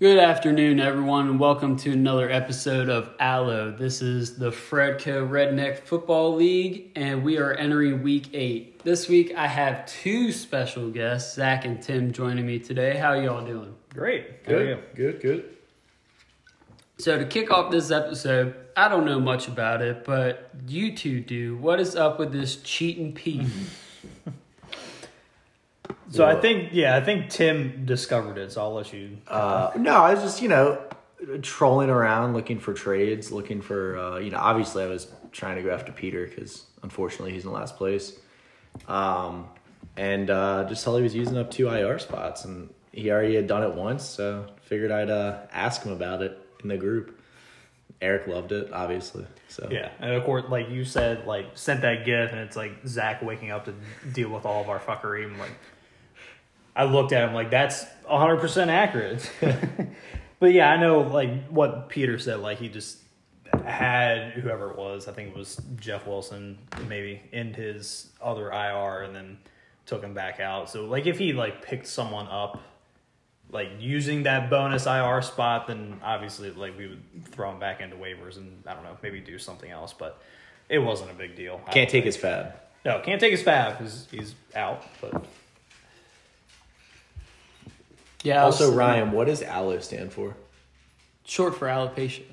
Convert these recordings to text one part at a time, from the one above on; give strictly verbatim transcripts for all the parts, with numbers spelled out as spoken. Good afternoon, everyone, and welcome to another episode of Allo. This is the Fredco Redneck Football League, and we are entering week eight. This week, I have two special guests, Zach and Tim, joining me today. How are y'all doing? Great. Good. How are you? Good, good. So to kick off this episode, I don't know much about it, but you two do. What is up with this cheating Pete? So I think, yeah, I think Tim discovered it, so I'll let you. Uh, no, I was just, you know, trolling around, looking for trades, looking for, uh, you know, obviously I was trying to go after Peter because, unfortunately, he's in last place. Um, and uh, just saw he was using up two I R spots, and he already had done it once, so figured I'd uh, ask him about it in the group. Eric loved it, obviously. So yeah, and of course, like you said, like, sent that gif, and it's like Zach waking up to deal with all of our fuckery, and like, I looked at him like, that's one hundred percent accurate. But, yeah, I know, like, what Peter said. Like, he just had whoever it was. I think it was Jeff Wilson, maybe, in his other I R and then took him back out. So, like, if he, like, picked someone up, like, using that bonus I R spot, then obviously, like, we would throw him back into waivers and, I don't know, maybe do something else. But it wasn't a big deal. Can't take his fab. No, can't take his fab because he's out, but... Yeah, also, Ryan, what does Allo stand for? Short for alopecia.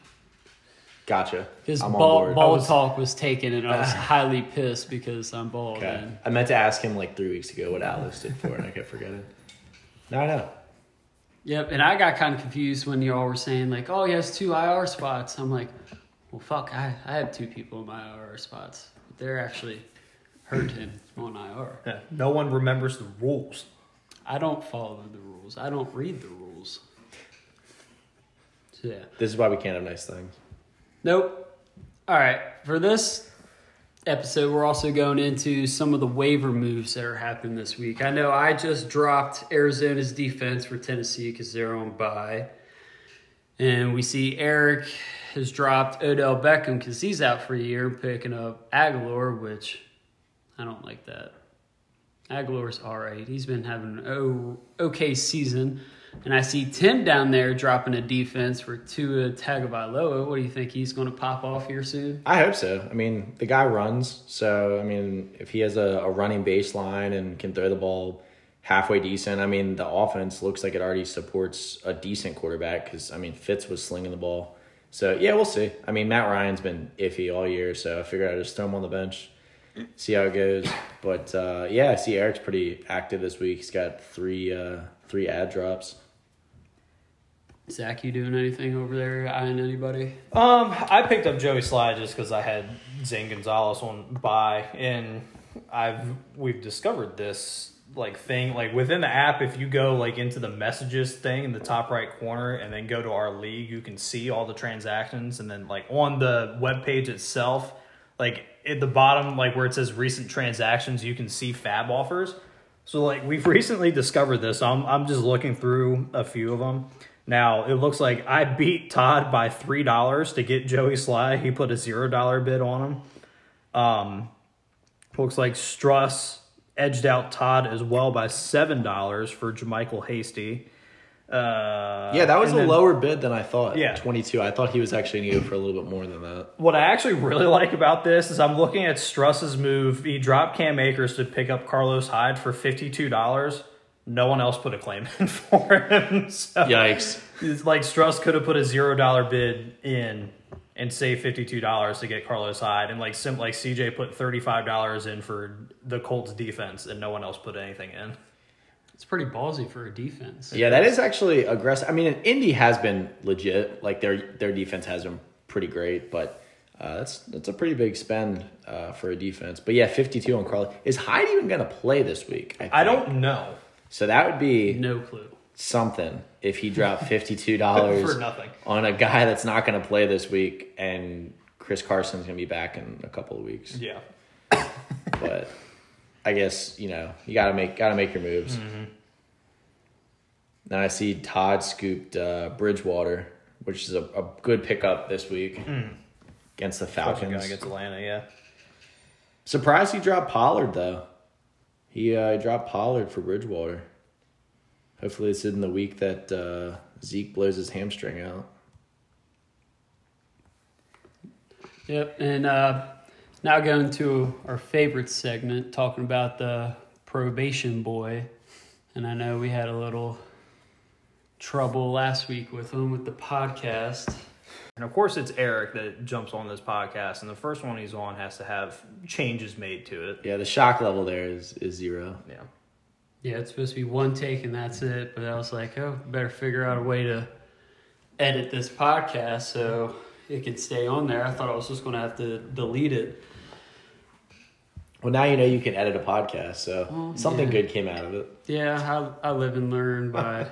Gotcha. His I'm bald, on board. bald was, talk was taken, and I was highly pissed because I'm bald. Okay. And I meant to ask him like three weeks ago what Allo stood for, and I kept forgetting. Now I know. Yep, and I got kind of confused when you all were saying, like, oh, he has two I R spots. I'm like, well, fuck, I, I have two people in my I R spots. But they're actually hurt him on I R. Yeah. No one remembers the rules. I don't follow the rules. I don't read the rules. So, yeah. This is why we can't have nice things. Nope. All right. For this episode, we're also going into some of the waiver moves that are happening this week. I know I just dropped Arizona's defense for Tennessee because they're on bye. And we see Eric has dropped Odell Beckham because he's out for a year, picking up Aguilar, which I don't like that. Aguilar's all right. He's been having an okay season. And I see Tim down there dropping a defense for Tua Tagovailoa. What do you think? He's going to pop off here soon? I hope so. I mean, the guy runs. So, I mean, if he has a, a running baseline and can throw the ball halfway decent, I mean, the offense looks like it already supports a decent quarterback because, I mean, Fitz was slinging the ball. So, yeah, we'll see. I mean, Matt Ryan's been iffy all year, so I figured I'd just throw him on the bench. See how it goes. But, uh, yeah, I see Eric's pretty active this week. He's got three uh, three ad drops. Zach, you doing anything over there, eyeing anybody? Um, I picked up Joey Sly just because I had Zane Gonzalez on bye. And I've we've discovered this, like, thing. Like, within the app, if you go, like, into the messages thing in the top right corner and then go to our league, you can see all the transactions. And then, like, on the webpage itself, like, at the bottom, like where it says recent transactions, you can see fab offers. So, like, we've recently discovered this. I'm I'm just looking through a few of them. Now, it looks like I beat Todd by three dollars to get Joey Sly. He put a zero dollars bid on him. Um, looks like Struss edged out Todd as well by seven dollars for Jermichael Hasty. Uh, yeah, that was a then, lower bid than I thought. Yeah, twenty-two. I thought he was actually going to go for a little bit more than that. What I actually really like about this is I'm looking at Struss's move. He dropped Cam Akers to pick up Carlos Hyde for fifty-two dollars. No one else put a claim in for him. So, yikes. It's like Struss could have put a zero dollars bid in and saved fifty-two dollars to get Carlos Hyde. And like sim, like C J put thirty-five dollars in for the Colts defense, and no one else put anything in. It's pretty ballsy for a defense. Yeah, that is actually aggressive. I mean, Indy has been legit. Like, their their defense has been pretty great, but uh, that's that's a pretty big spend uh, for a defense. But, yeah, fifty-two on Carly. Is Hyde even going to play this week? I, I don't know. So that would be no clue. Something if he dropped fifty-two dollars for nothing on a guy that's not going to play this week, and Chris Carson's going to be back in a couple of weeks. Yeah. But... I guess, you know, you gotta make gotta make your moves. Mm-hmm. Then I see Todd scooped uh, Bridgewater, which is a, a good pickup this week mm. against the Falcons. Going against Atlanta, yeah. Surprised he dropped Pollard though. He uh, dropped Pollard for Bridgewater. Hopefully, it's in the week that uh, Zeke blows his hamstring out. Yep, and uh, now going to our favorite segment, talking about the probation boy. And I know we had a little trouble last week with him with the podcast. And, of course, it's Eric that jumps on this podcast, and the first one he's on has to have changes made to it. Yeah, the shock level there is, is zero. Yeah. Yeah, it's supposed to be one take, and that's it. But I was like, oh, better figure out a way to edit this podcast so it can stay on there. I thought I was just going to have to delete it. Well, now you know you can edit a podcast, so well, something yeah. good came out of it. Yeah, I, I live and learn by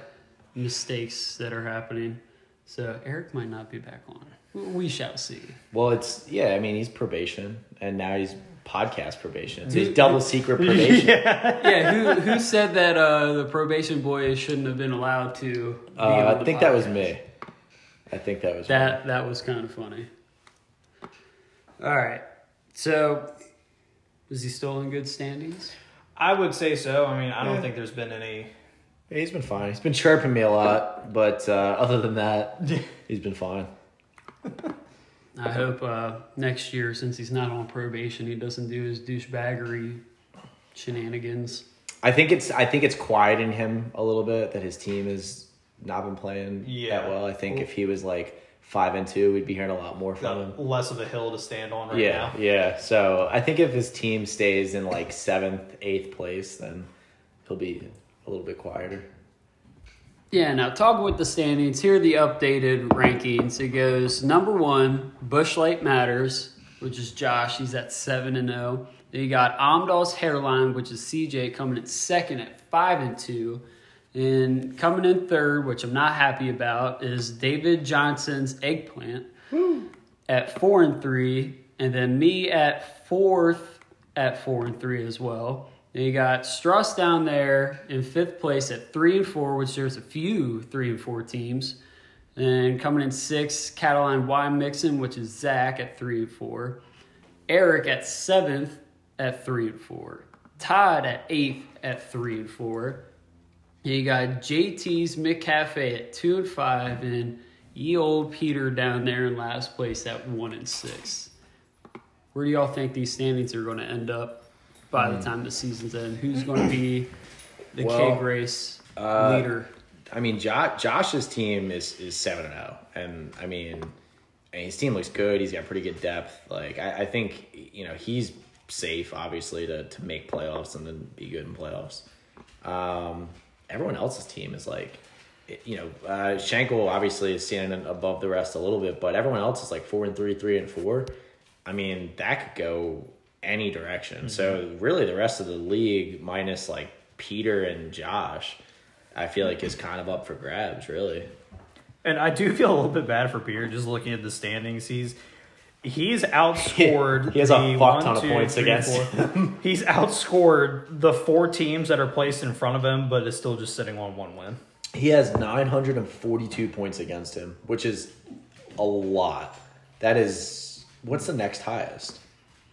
mistakes that are happening. So Eric might not be back on. We shall see. Well, it's, yeah, I mean, he's probation, and now he's podcast probation. So he's double secret probation. yeah. yeah, who who said that uh, the probation boy shouldn't have been allowed to be uh, on the I think podcast? That was me. I think that was that, me. That was kind of funny. All right. So, is he still in good standings? I would say so. I mean, I don't yeah. think there's been any... He's been fine. He's been chirping me a lot, but uh, other than that, he's been fine. I hope uh, next year, since he's not on probation, he doesn't do his douchebaggery shenanigans. I think it's I think it's quieting him a little bit that his team has not been playing yeah. that well. I think well, if he was like five and two, we'd be hearing a lot more from him. Less of a hill to stand on right yeah, now. Yeah. So I think if his team stays in like seventh, eighth place, then he'll be a little bit quieter. Yeah, now talking with the standings, here are the updated rankings. It goes number one, Bushlight Matters, which is Josh. He's at seven and oh. Then you got Omdahl's Hairline, which is C J, coming in second at five and two. And coming in third, which I'm not happy about, is David Johnson's Eggplant Woo. at four and three. And then me at fourth at four and three as well. And you got Struss down there in fifth place at three and four, which there's a few three and four teams. And coming in sixth, Catiline Y Mixon, which is Zach at three and four. Eric at seventh at three and four. Todd at eighth at three and four. And you got J T's McCafe at two and five, and ye old Peter down there in last place at one and six. Where do y'all think these standings are going to end up by the time the season's end? Who's going to be the well, keg race uh, leader? I mean, Josh, Josh's team is, is seven and oh. And, I mean, his team looks good. He's got pretty good depth. Like, I, I think, you know, he's safe, obviously, to, to make playoffs and then be good in playoffs. Um, everyone else's team is, like, you know, uh, Schenkel obviously is standing above the rest a little bit, but everyone else is, like, four and three, three and four. I mean, that could go any direction. Mm-hmm. So really the rest of the league minus like Peter and Josh, I feel like is kind of up for grabs really. And I do feel a little bit bad for Peter just looking at the standings. He's he's outscored he has a fuck ton of points against him. He's outscored the four teams that are placed in front of him, but is still just sitting on one win. He has nine hundred forty-two points against him, which is a lot. That is what's the next highest?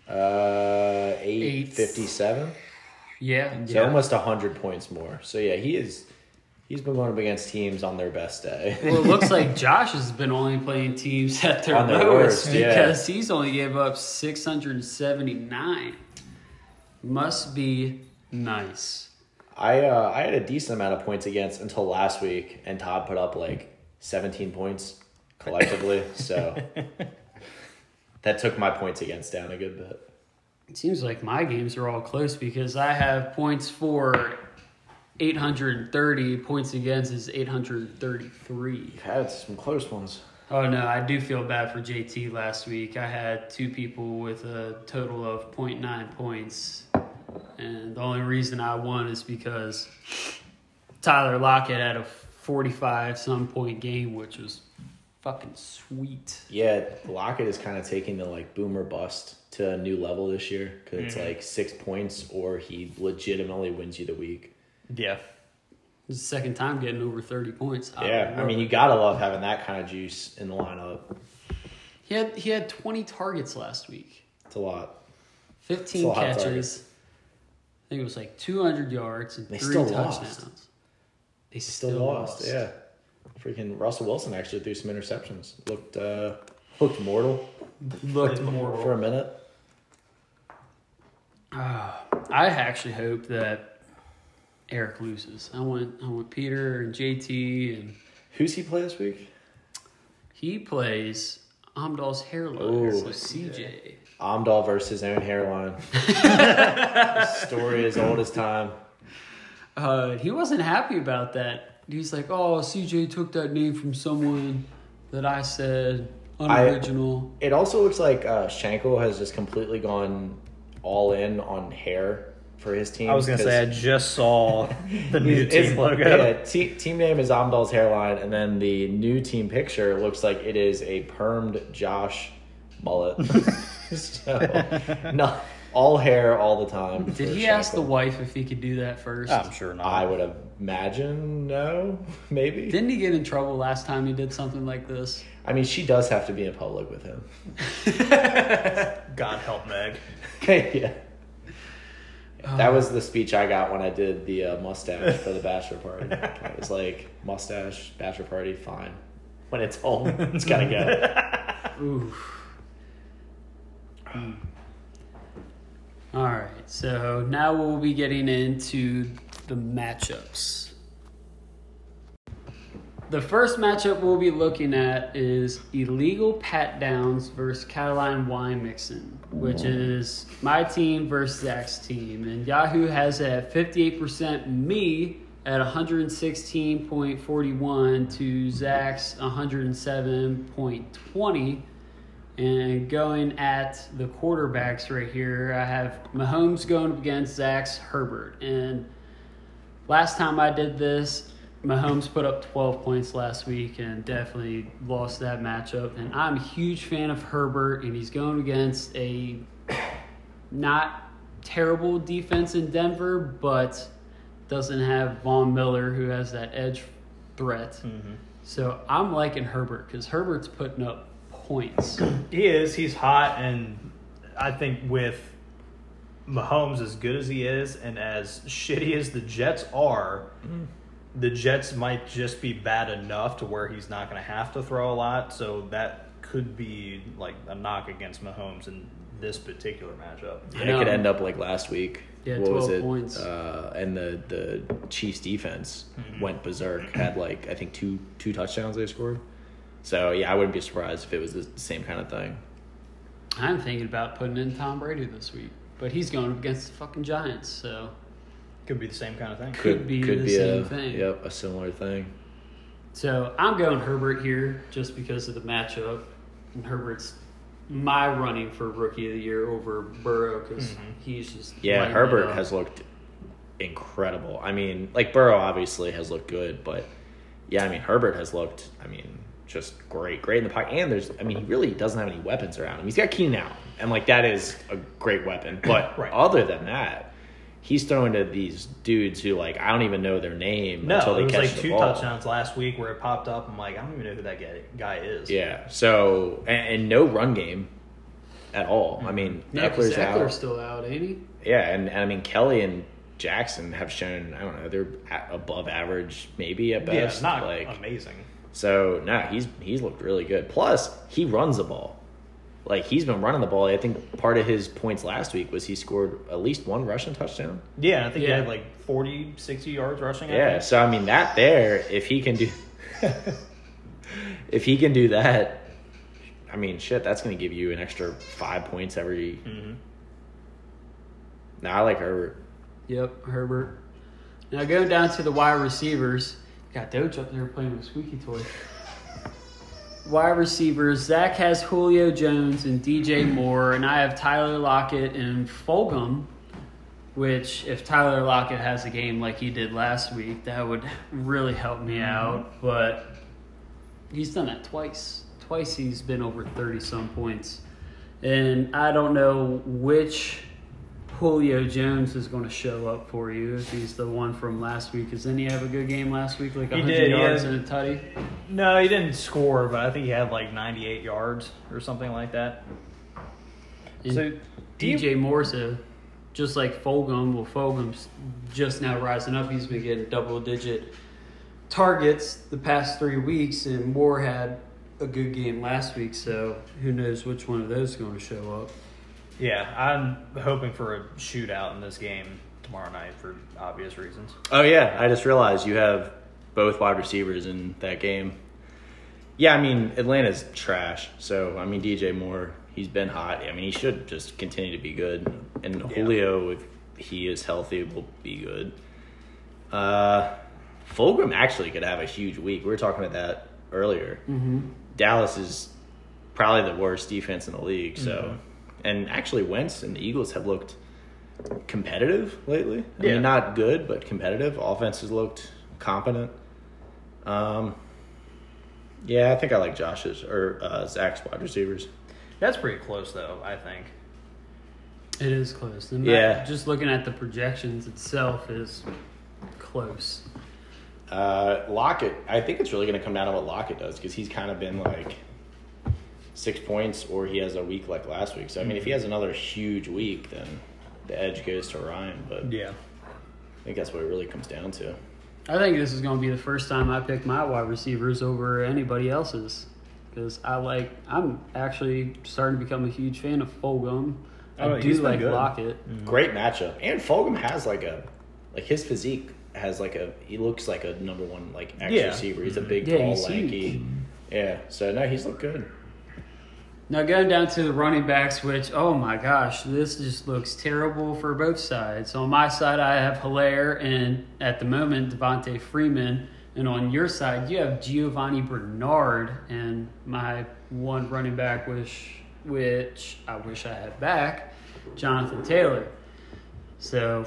Uh, eight fifty-seven? Yeah. So yeah. almost one hundred points more. So, yeah, he is, he's been going up against teams on their best day. Well, it looks like Josh has been only playing teams at their, their lowest worst, because yeah. he's only gave up six hundred seventy-nine. Must be nice. I uh, I had a decent amount of points against until last week, and Todd put up, like, seventeen points collectively, so... That took my points against down a good bit. It seems like my games are all close because I have points for eight hundred thirty. Points against is eight hundred thirty-three. You've had some close ones. Oh, no, I do feel bad for J T last week. I had two people with a total of zero point nine points. And the only reason I won is because Tyler Lockett had a forty-five-some point game, which was fucking sweet. Yeah, Lockett is kind of taking the like boom or bust to a new level this year because mm-hmm. it's like six points or he legitimately wins you the week. Yeah, it's the second time getting over thirty points. I yeah, I mean you gotta love having that kind of juice in the lineup. He had he had twenty targets last week. It's a lot. Fifteen a lot catches. I think it was like two hundred yards and they three still touchdowns. Lost. They still, still lost. lost. Yeah. freaking Russell Wilson actually threw some interceptions. Looked uh, looked mortal. Looked mortal for a minute. Uh, I actually hope that Eric loses. I want I want Peter and J T and who's he play this week? He plays Omdahl's hairline. Oh, so C J. Omdahl versus his own hairline. Story as old as time. Uh, he wasn't happy about that. He's like, "Oh, C J took that name from someone that I said unoriginal." I, it also looks like uh, Shankel has just completely gone all in on hair for his team. I was gonna say I just saw the new team logo. Yeah, t- team name is Omdahl's hairline, and then the new team picture looks like it is a permed Josh mullet. So, no. All hair all the time. Did he ask the wife if he could do that first? I'm sure not. I would imagine no, maybe. Didn't he get in trouble last time he did something like this? I mean, she does have to be in public with him. God help Meg. Yeah. Um, that was the speech I got when I did the uh, mustache for the bachelor party. I was like, mustache, bachelor party, fine. When it's home, it's got to go. Oof. Um, All right, so now we'll be getting into the matchups. The first matchup we'll be looking at is Illegal Pat Downs versus Catiline Y Mixon, which is my team versus Zach's team. And Yahoo has at fifty-eight percent me at one hundred sixteen point four one to Zach's one hundred seven point two zero. And going at the quarterbacks right here, I have Mahomes going up against Zach's Herbert. And last time I did this, Mahomes put up twelve points last week and definitely lost that matchup. And I'm a huge fan of Herbert, and he's going against a not terrible defense in Denver, but doesn't have Von Miller, who has that edge threat. Mm-hmm. So I'm liking Herbert because Herbert's putting up points. He is. He's hot, and I think with Mahomes as good as he is and as shitty as the Jets are, mm. the Jets might just be bad enough to where he's not going to have to throw a lot, so that could be like a knock against Mahomes in this particular matchup. Yeah, and it could end up like last week. Yeah, what was it? Points. Uh, and the, the Chiefs defense mm-hmm. went berserk, had like I think two two touchdowns they scored. So, yeah, I wouldn't be surprised if it was the same kind of thing. I'm thinking about putting in Tom Brady this week. But he's going against the fucking Giants, so. Could be the same kind of thing. Could, could be could the be same a, thing. Yep, a similar thing. So, I'm going Herbert here just because of the matchup. And Herbert's my running for Rookie of the Year over Burrow because mm-hmm. he's just. Yeah, Herbert has looked incredible. I mean, like, Burrow obviously has looked good, but, yeah, I mean, Herbert has looked, I mean, just great, great in the pocket. And there's, I mean, he really doesn't have any weapons around him. He's got Keenan Allen, and like that is a great weapon. But right. other than that, he's throwing to these dudes who like I don't even know their name. No, until they it was catch like the two ball. Touchdowns last week where it popped up. I'm like, I don't even know who that guy is. Yeah. So and, and no run game at all. Mm-hmm. I mean, yeah, Eckler's Eckler's out. Still out, ain't he? Yeah, and, and I mean Kelly and Jackson have shown I don't know they're above average maybe at best. Yeah, not like, amazing. So, no, nah, he's he's looked really good. Plus, he runs the ball. Like, he's been running the ball. I think part of his points last week was he scored at least one rushing touchdown. Yeah, I think yeah. he had, like, forty, sixty yards rushing. Yeah, so, I mean, that there, if he can do – if he can do that, I mean, shit, that's going to give you an extra five points every mm-hmm. – no, nah, I like Herbert. Yep, Herbert. Now, going down to the wide receivers – got Doge up there playing with squeaky toy. Wide receivers, Zach has Julio Jones and D J Moore, and I have Tyler Lockett and Fulgham, which if Tyler Lockett has a game like he did last week, that would really help me out. But he's done that twice. Twice he's been over thirty-some points. And I don't know which Julio Jones is going to show up for you if he's the one from last week. Because didn't he have a good game last week, like one hundred did, yards had, and a tutty? No, he didn't score, but I think he had like ninety-eight yards or something like that. And so D J Morsa, just like Fulgham, well, Fulgham's just now rising up. He's been getting double-digit targets the past three weeks, and Moore had a good game last week, so who knows which one of those is going to show up. Yeah, I'm hoping for a shootout in this game tomorrow night for obvious reasons. Oh, yeah, I just realized you have both wide receivers in that game. Yeah, I mean, Atlanta's trash, so, I mean, D J Moore, he's been hot. I mean, he should just continue to be good, and yeah. Julio, if he is healthy, will be good. Uh, Fulgham actually could have a huge week. We were talking about that earlier. Mm-hmm. Dallas is probably the worst defense in the league, so... Mm-hmm. And actually, Wentz and the Eagles have looked competitive lately. I yeah. mean, not good, but competitive. Offense has looked competent. Um, yeah, I think I like Josh's or uh, Zach's wide receivers. That's pretty close, though, I think. It is close. And yeah. Just looking at the projections itself is close. Uh, Lockett, I think it's really going to come down to what Lockett does, because he's kind of been like – six points, or he has a week like last week. So, I mean, if he has another huge week, then the edge goes to Ryan. But yeah, I think that's what it really comes down to. I think this is going to be the first time I pick my wide receivers over anybody else's, because I like – I'm actually starting to become a huge fan of Fulgham. I oh, do like good. Lockett. Mm-hmm. Great matchup. And Fulgham has like a – like his physique has like a – he looks like a number one like X yeah. receiver. He's a big, yeah, tall, lanky. Huge. Yeah. So, no, he's looked good. Now, going down to the running backs, which, oh, my gosh, this just looks terrible for both sides. On my side, I have Hilaire and, at the moment, Devontae Freeman. And on your side, you have Giovanni Bernard. And my one running back, which, which I wish I had back, Jonathan Taylor. So,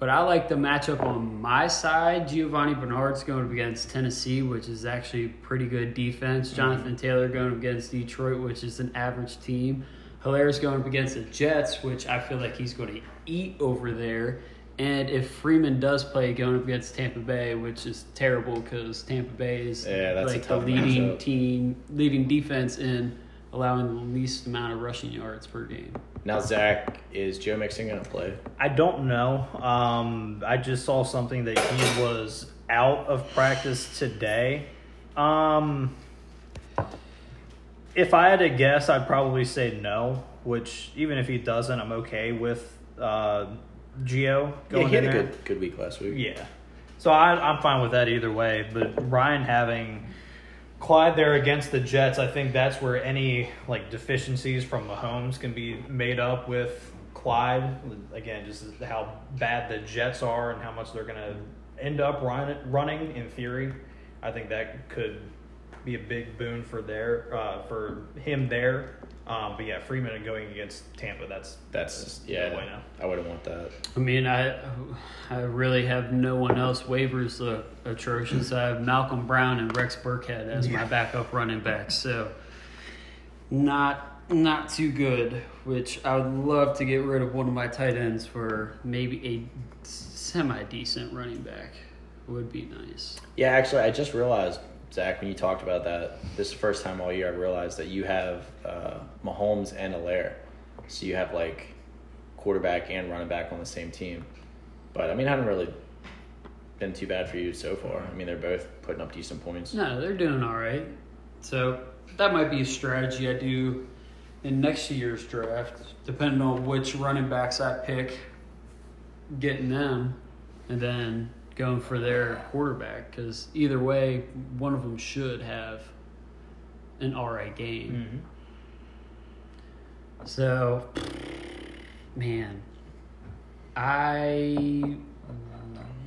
but I like the matchup on my side. Giovanni Bernard's going up against Tennessee, which is actually a pretty good defense. Jonathan Taylor going up against Detroit, which is an average team. Hilaire's going up against the Jets, which I feel like he's going to eat over there. And if Freeman does play, going up against Tampa Bay, which is terrible because Tampa Bay is yeah, that's like the leading matchup. team, leading defense in allowing the least amount of rushing yards per game. Now, Zach, is Joe Mixon going to play? I don't know. Um, I just saw something that he was out of practice today. Um, if I had to guess, I'd probably say no, which even if he doesn't, I'm okay with uh, Gio going in there. Yeah, he had a good, good week last week. Yeah. So I, I'm fine with that either way. But Ryan having Clyde there against the Jets, I think that's where any like deficiencies from Mahomes can be made up with Clyde. Again, just how bad the Jets are and how much they're going to end up run, running in theory. I think that could be a big boon for their uh, for him there. Um, but yeah, Freeman going against Tampa, that's that's, that's yeah. Way now. I wouldn't want that. I mean, I I really have no one else. Waivers look atrocious. I have Malcolm Brown and Rex Burkhead as yeah. my backup running back. So not not too good. Which I would love to get rid of one of my tight ends for maybe a semi decent running back. It would be nice. Yeah, actually, I just realized, Zach, when you talked about that, this is the first time all year I realized that you have uh, Mahomes and Allaire. So you have, like, quarterback and running back on the same team. But, I mean, I haven't really been too bad for you so far. I mean, they're both putting up decent points. No, they're doing all right. So that might be a strategy I do in next year's draft, depending on which running backs I pick, getting them, and then going for their quarterback, because either way, one of them should have an all right game. Mm-hmm. So, man, I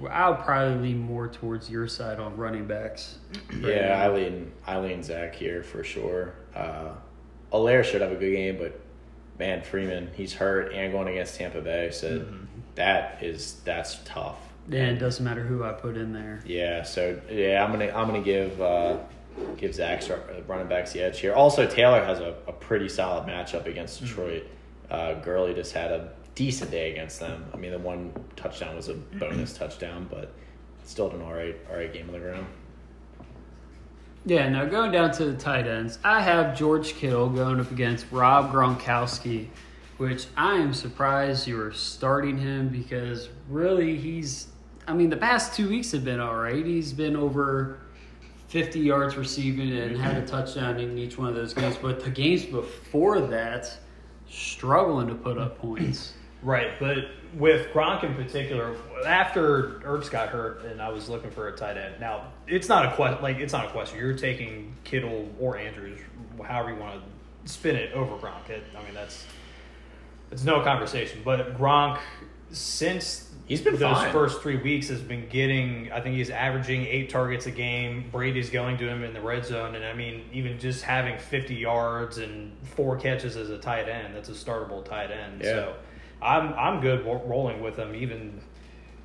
I'll probably lean more towards your side on running backs. Right yeah, now. I lean I lean Zach here for sure. Uh, Allaire should have a good game, but man, Freeman, he's hurt and going against Tampa Bay, so mm-hmm. that is that's tough. Yeah, it doesn't matter who I put in there. Yeah, so yeah, I'm gonna I'm gonna give uh, give Zach's running backs the edge here. Also, Taylor has a, a pretty solid matchup against Detroit. Uh, Gurley just had a decent day against them. I mean, the one touchdown was a bonus touchdown, but still did an all right all right game on the ground. Yeah, now going down to the tight ends, I have George Kittle going up against Rob Gronkowski, which I am surprised you are starting him because really he's I mean, the past two weeks have been all right. He's been over fifty yards receiving and had a touchdown in each one of those games. But the games before that, struggling to put up points. Right, but with Gronk in particular, after Ertz got hurt and I was looking for a tight end. Now, it's not a que- like it's not a question. You're taking Kittle or Andrews, however you want to spin it, over Gronk. It, I mean, that's it's no conversation. But Gronk, since he's been those fine. first three weeks, has been getting. I think he's averaging eight targets a game. Brady's going to him in the red zone, and I mean, even just having fifty yards and four catches as a tight end, that's a startable tight end. Yeah. So. I'm I'm good rolling with him even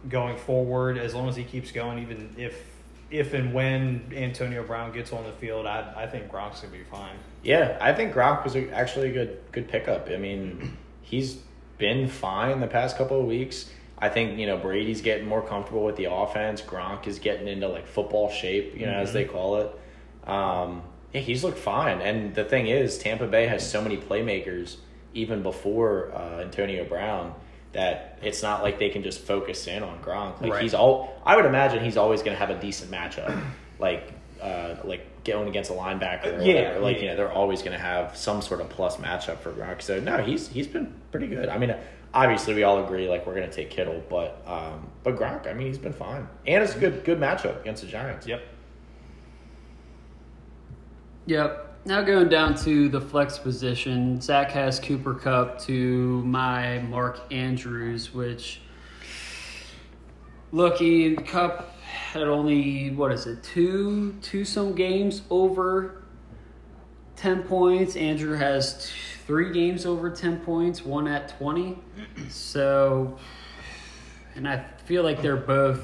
going forward as long as he keeps going. Even if if and when Antonio Brown gets on the field, I I think Gronk's gonna be fine. Yeah, I think Gronk was a, actually a good good pickup. I mean, he's been fine the past couple of weeks. I think you know Brady's getting more comfortable with the offense. Gronk is getting into like football shape, you know, mm-hmm. as they call it. Um, yeah, he's looked fine. And the thing is, Tampa Bay has so many playmakers. Even before uh, Antonio Brown, that it's not like they can just focus in on Gronk. Like right. he's all, I would imagine he's always going to have a decent matchup, like uh, like going against a linebacker. Or yeah, whatever. Like yeah. you know, they're always going to have some sort of plus matchup for Gronk. So no, he's he's been pretty good. I mean, obviously we all agree like we're going to take Kittle, but um, but Gronk, I mean, he's been fine, and it's a good good matchup against the Giants. Yep. Yep. Now going down to the flex position, Zach has Cooper Kupp to my Mark Andrews, which looking Kupp had only what is it two two some games over ten points. Andrew has two, three games over ten points, one at twenty. So, and I feel like they're both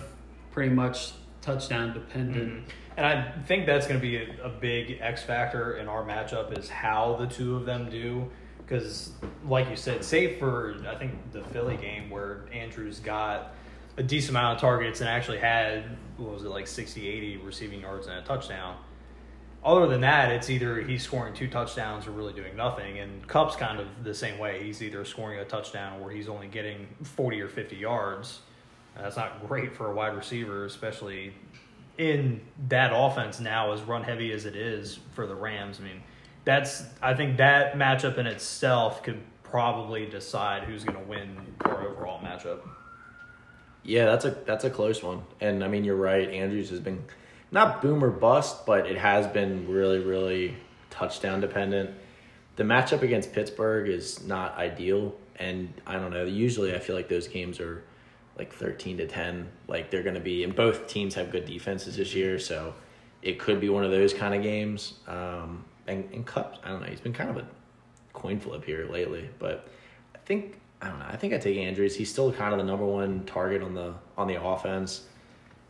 pretty much touchdown dependent. Mm-hmm. And I think that's going to be a, a big X factor in our matchup is how the two of them do. Because, like you said, save for, I think, the Philly game where Andrews got a decent amount of targets and actually had, what was it, like sixty, eighty receiving yards and a touchdown. Other than that, it's either he's scoring two touchdowns or really doing nothing. And Kupp's kind of the same way. He's either scoring a touchdown or he's only getting forty or fifty yards. And that's not great for a wide receiver, especially in that offense now, as run heavy as it is for the Rams. I mean, that's I think that matchup in itself could probably decide who's going to win our overall matchup. Yeah, that's a that's a close one. And I mean, you're right. Andrews has been not boom or bust, but it has been really, really touchdown dependent. The matchup against Pittsburgh is not ideal, and I don't know. Usually, I feel like those games are like thirteen to ten, like they're going to be, and both teams have good defenses this year, so it could be one of those kind of games. Um, and, and Kupp, I don't know, he's been kind of a coin flip here lately, but I think, I don't know, I think I take Andrews. He's still kind of the number one target on the on the offense,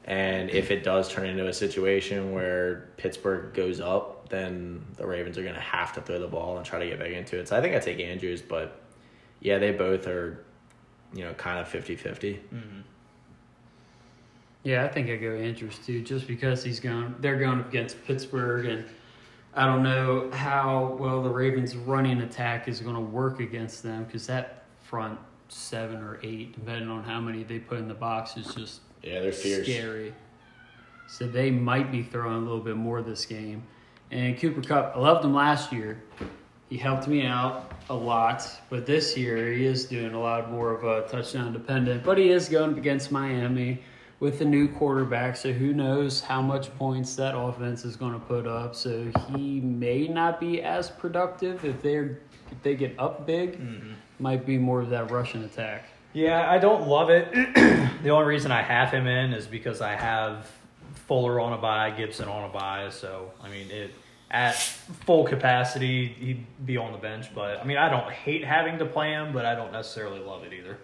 and if it does turn into a situation where Pittsburgh goes up, then the Ravens are going to have to throw the ball and try to get back into it. So I think I take Andrews, but yeah, they both are, you know, kind of fifty-fifty. Mm-hmm. Yeah, I think I go Andrews too, just because he's going. They're going against Pittsburgh, and I don't know how well the Ravens' running attack is going to work against them because that front seven or eight, depending on how many they put in the box, is just yeah, they're fierce. Scary. So they might be throwing a little bit more this game. And Cooper Kupp, I loved him last year. He helped me out a lot, but this year he is doing a lot more of a touchdown dependent, but he is going against Miami with the new quarterback, so who knows how much points that offense is going to put up. So he may not be as productive if they're if they get up big. Mm-hmm. Might be more of that Russian attack. Yeah, I don't love it. The only reason I have him in is because I have Fuller on a bye, Gibson on a bye, so I mean it. At full capacity, he'd be on the bench. But, I mean, I don't hate having to play him, but I don't necessarily love it either.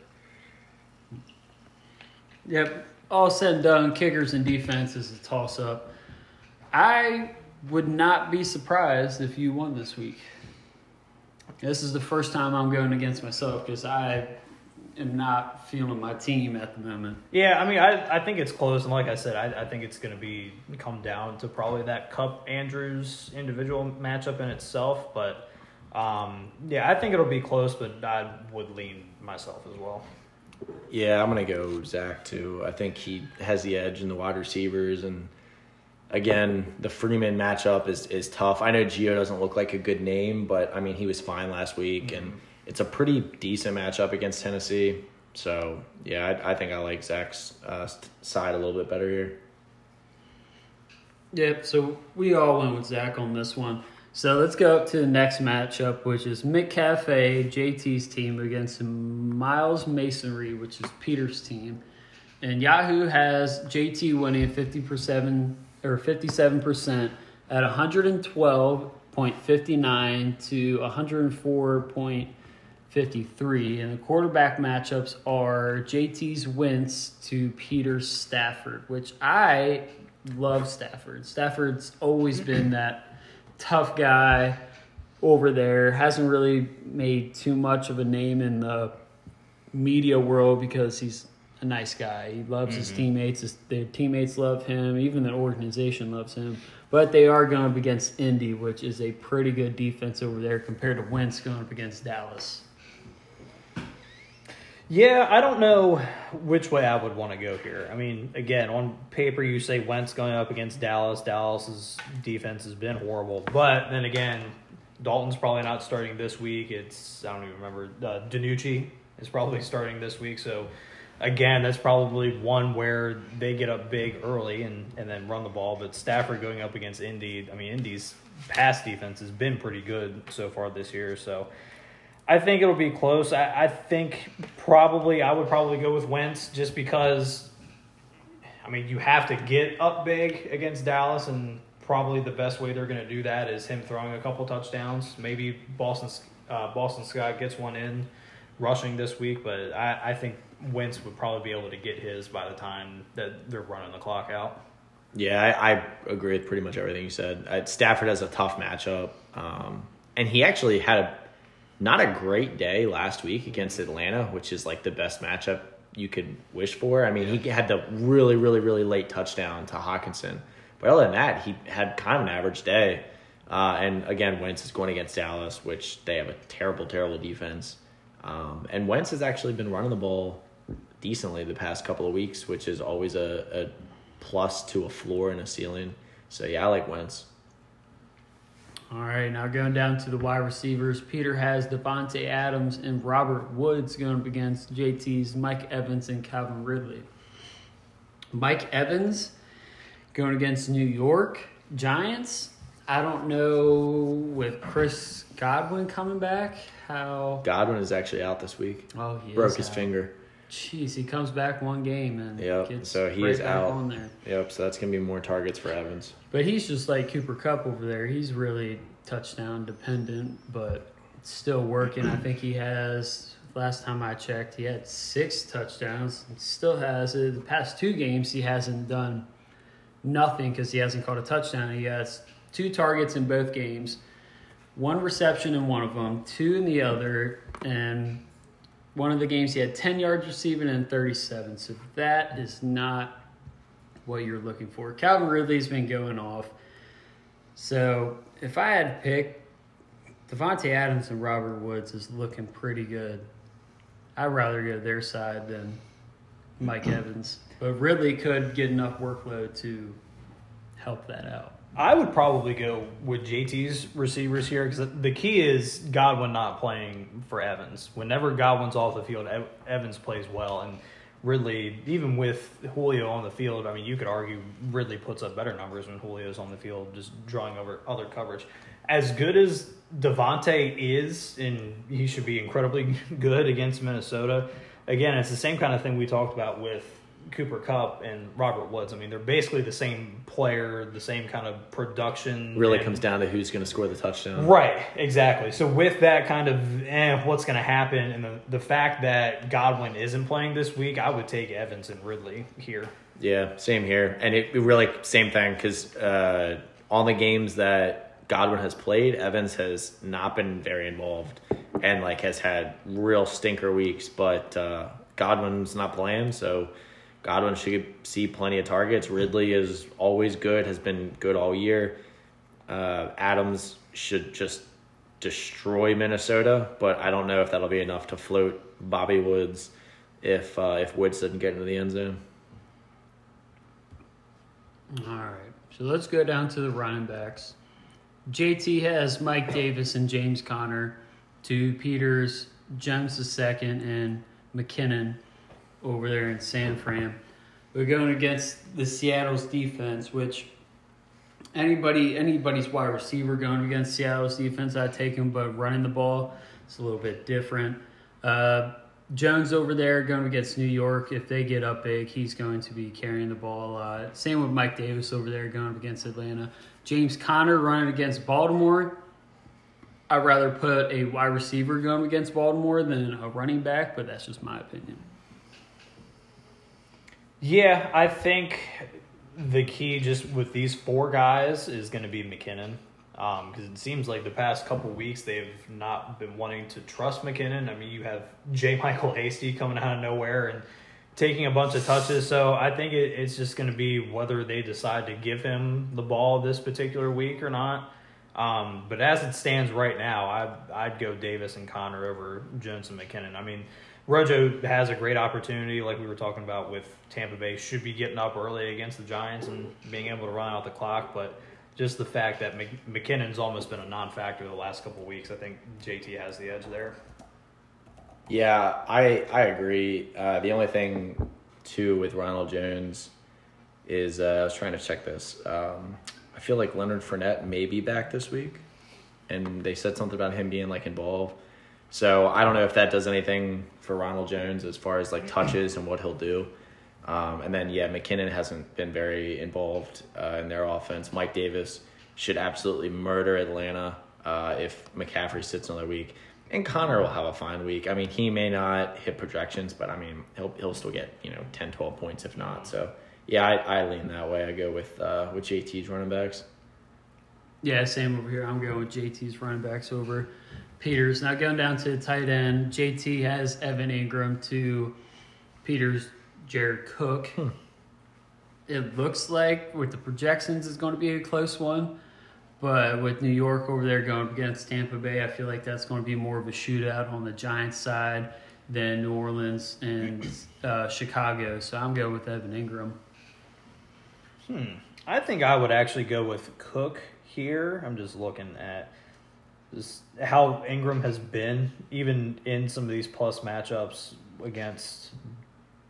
Yep. All said and done, kickers and defense is a toss-up. I would not be surprised if you won this week. This is the first time I'm going against myself because I am not feeling my team at the moment. Yeah, I mean, I, I think it's close. And like I said, I, I think it's going to be come down to probably that Kupp-Andrews individual matchup in itself. But, um, yeah, I think it'll be close, but I would lean myself as well. Yeah, I'm going to go Zach, too. I think he has the edge in the wide receivers. And, again, the Freeman matchup is, is tough. I know Gio doesn't look like a good name, but, I mean, he was fine last week. Mm-hmm. And it's a pretty decent matchup against Tennessee. So, yeah, I, I think I like Zach's uh, side a little bit better here. Yep, so we all went with Zach on this one. So let's go up to the next matchup, which is Mick Cafe, J T's team, against Miles Masonry, which is Peter's team. And Yahoo has J T winning fifty percent or fifty-seven percent at one hundred twelve point five nine to one hundred four point five three. And the quarterback matchups are J T's Wentz to Peter's Stafford, which I love Stafford. Stafford's always been that tough guy over there, hasn't really made too much of a name in the media world because he's a nice guy. He loves mm-hmm. his teammates. His, their teammates love him. Even the organization loves him. But they are going up against Indy, which is a pretty good defense over there compared to Wentz going up against Dallas. Yeah, I don't know which way I would want to go here. I mean, again, on paper you say Wentz going up against Dallas. Dallas's defense has been horrible. But then again, Dalton's probably not starting this week. It's, I don't even remember, uh, DiNucci is probably starting this week. So, again, that's probably one where they get up big early and, and then run the ball. But Stafford going up against Indy, I mean, Indy's pass defense has been pretty good so far this year. So, I think it'll be close. I, I think probably I would probably go with Wentz just because, I mean, you have to get up big against Dallas, and probably the best way they're going to do that is him throwing a couple touchdowns. Maybe Boston uh, Boston Scott gets one in rushing this week, but I, I think Wentz would probably be able to get his by the time that they're running the clock out. Yeah, I, I agree with pretty much everything you said. Stafford has a tough matchup, um, and he actually had a – not a great day last week against Atlanta, which is like the best matchup you could wish for. I mean, he had the really, really, really late touchdown to Hawkinson. But other than that, he had kind of an average day. Uh, and again, Wentz is going against Dallas, which they have a terrible, terrible defense. Um, and Wentz has actually been running the ball decently the past couple of weeks, which is always a, a plus to a floor and a ceiling. So, yeah, I like Wentz. All right, now going down to the wide receivers. Peter has Devontae Adams and Robert Woods going up against J T's Mike Evans and Calvin Ridley. Mike Evans going against New York Giants. I don't know with Chris Godwin coming back how – Godwin is actually out this week. Oh, he broke his out. finger. Jeez, he comes back one game and yep. gets so he right is out on there. Yep, so that's going to be more targets for Evans. But he's just like Cooper Kupp over there. He's really touchdown dependent, but it's still working. I think he has, last time I checked, he had six touchdowns. He still has it. The past two games he hasn't done nothing because he hasn't caught a touchdown. He has two targets in both games, one reception in one of them, two in the other, and – one of the games he had ten yards receiving and thirty-seven. So that is not what you're looking for. Calvin Ridley's been going off. So if I had picked, Devontae Adams and Robert Woods is looking pretty good. I'd rather go their side than Mike Evans. But Ridley could get enough workload to help that out. I would probably go with J T's receivers here because the key is Godwin not playing for Evans. Whenever Godwin's off the field, Evans plays well. And Ridley, even with Julio on the field, I mean, you could argue Ridley puts up better numbers when Julio's on the field, just drawing over other coverage. As good as Devontae is, and he should be incredibly good against Minnesota, again, it's the same kind of thing we talked about with Cooper Kupp and Robert Woods. I mean, they're basically the same player, the same kind of production. Really and, comes down to who's going to score the touchdown. Right, exactly. So with that kind of eh, what's going to happen and the, the fact that Godwin isn't playing this week, I would take Evans and Ridley here. Yeah, same here. And it, it really, same thing, because uh, on the games that Godwin has played, Evans has not been very involved and, like, has had real stinker weeks. But uh, Godwin's not playing, so Godwin should see plenty of targets. Ridley is always good, has been good all year. Uh, Adams should just destroy Minnesota, but I don't know if that'll be enough to float Bobby Woods if uh, if Woods doesn't get into the end zone. All right, so let's go down to the running backs. J T has Mike Davis and James Conner, to Peters, Jones the second, and McKinnon over there in San Fran. We're going against the Seattle's defense, which anybody anybody's wide receiver going against Seattle's defense, I'd take him, but running the ball, it's a little bit different. Uh, Jones over there going against New York. If they get up big, he's going to be carrying the ball a lot. Same with Mike Davis over there going up against Atlanta. James Conner running against Baltimore. I'd rather put a wide receiver going against Baltimore than a running back, but that's just my opinion. Yeah, I think the key just with these four guys is going to be McKinnon. Because um, it seems like the past couple weeks they've not been wanting to trust McKinnon. I mean, you have J. Michael Hasty coming out of nowhere and taking a bunch of touches. So I think it, it's just going to be whether they decide to give him the ball this particular week or not. Um, but as it stands right now, I, I'd go Davis and Conner over Jones and McKinnon. I mean, Rojo has a great opportunity, like we were talking about with Tampa Bay. Should be getting up early against the Giants and being able to run out the clock, but just the fact that McKinnon's almost been a non-factor the last couple of weeks, I think J T has the edge there. Yeah, I I agree. Uh, the only thing, too, with Ronald Jones is uh, I was trying to check this. Um, I feel like Leonard Fournette may be back this week, and they said something about him being, like, involved. So I don't know if that does anything for Ronald Jones as far as, like, touches and what he'll do. Um, and then, yeah, McKinnon hasn't been very involved uh, in their offense. Mike Davis should absolutely murder Atlanta uh, if McCaffrey sits another week. And Conner will have a fine week. I mean, he may not hit projections, but, I mean, he'll he'll still get, you know, ten, twelve points if not. So, yeah, I, I lean that way. I go with uh, with J T's running backs. Yeah, same over here. I'm going with J T's running backs over Peters. Now going down to the tight end, J T has Evan Ingram to Peters, Jared Cook. Hmm. It looks like with the projections it's going to be a close one, but with New York over there going against Tampa Bay, I feel like that's going to be more of a shootout on the Giants side than New Orleans and uh, Chicago. So I'm going with Evan Ingram. Hmm. I think I would actually go with Cook here. I'm just looking at just how Ingram has been, even in some of these plus matchups against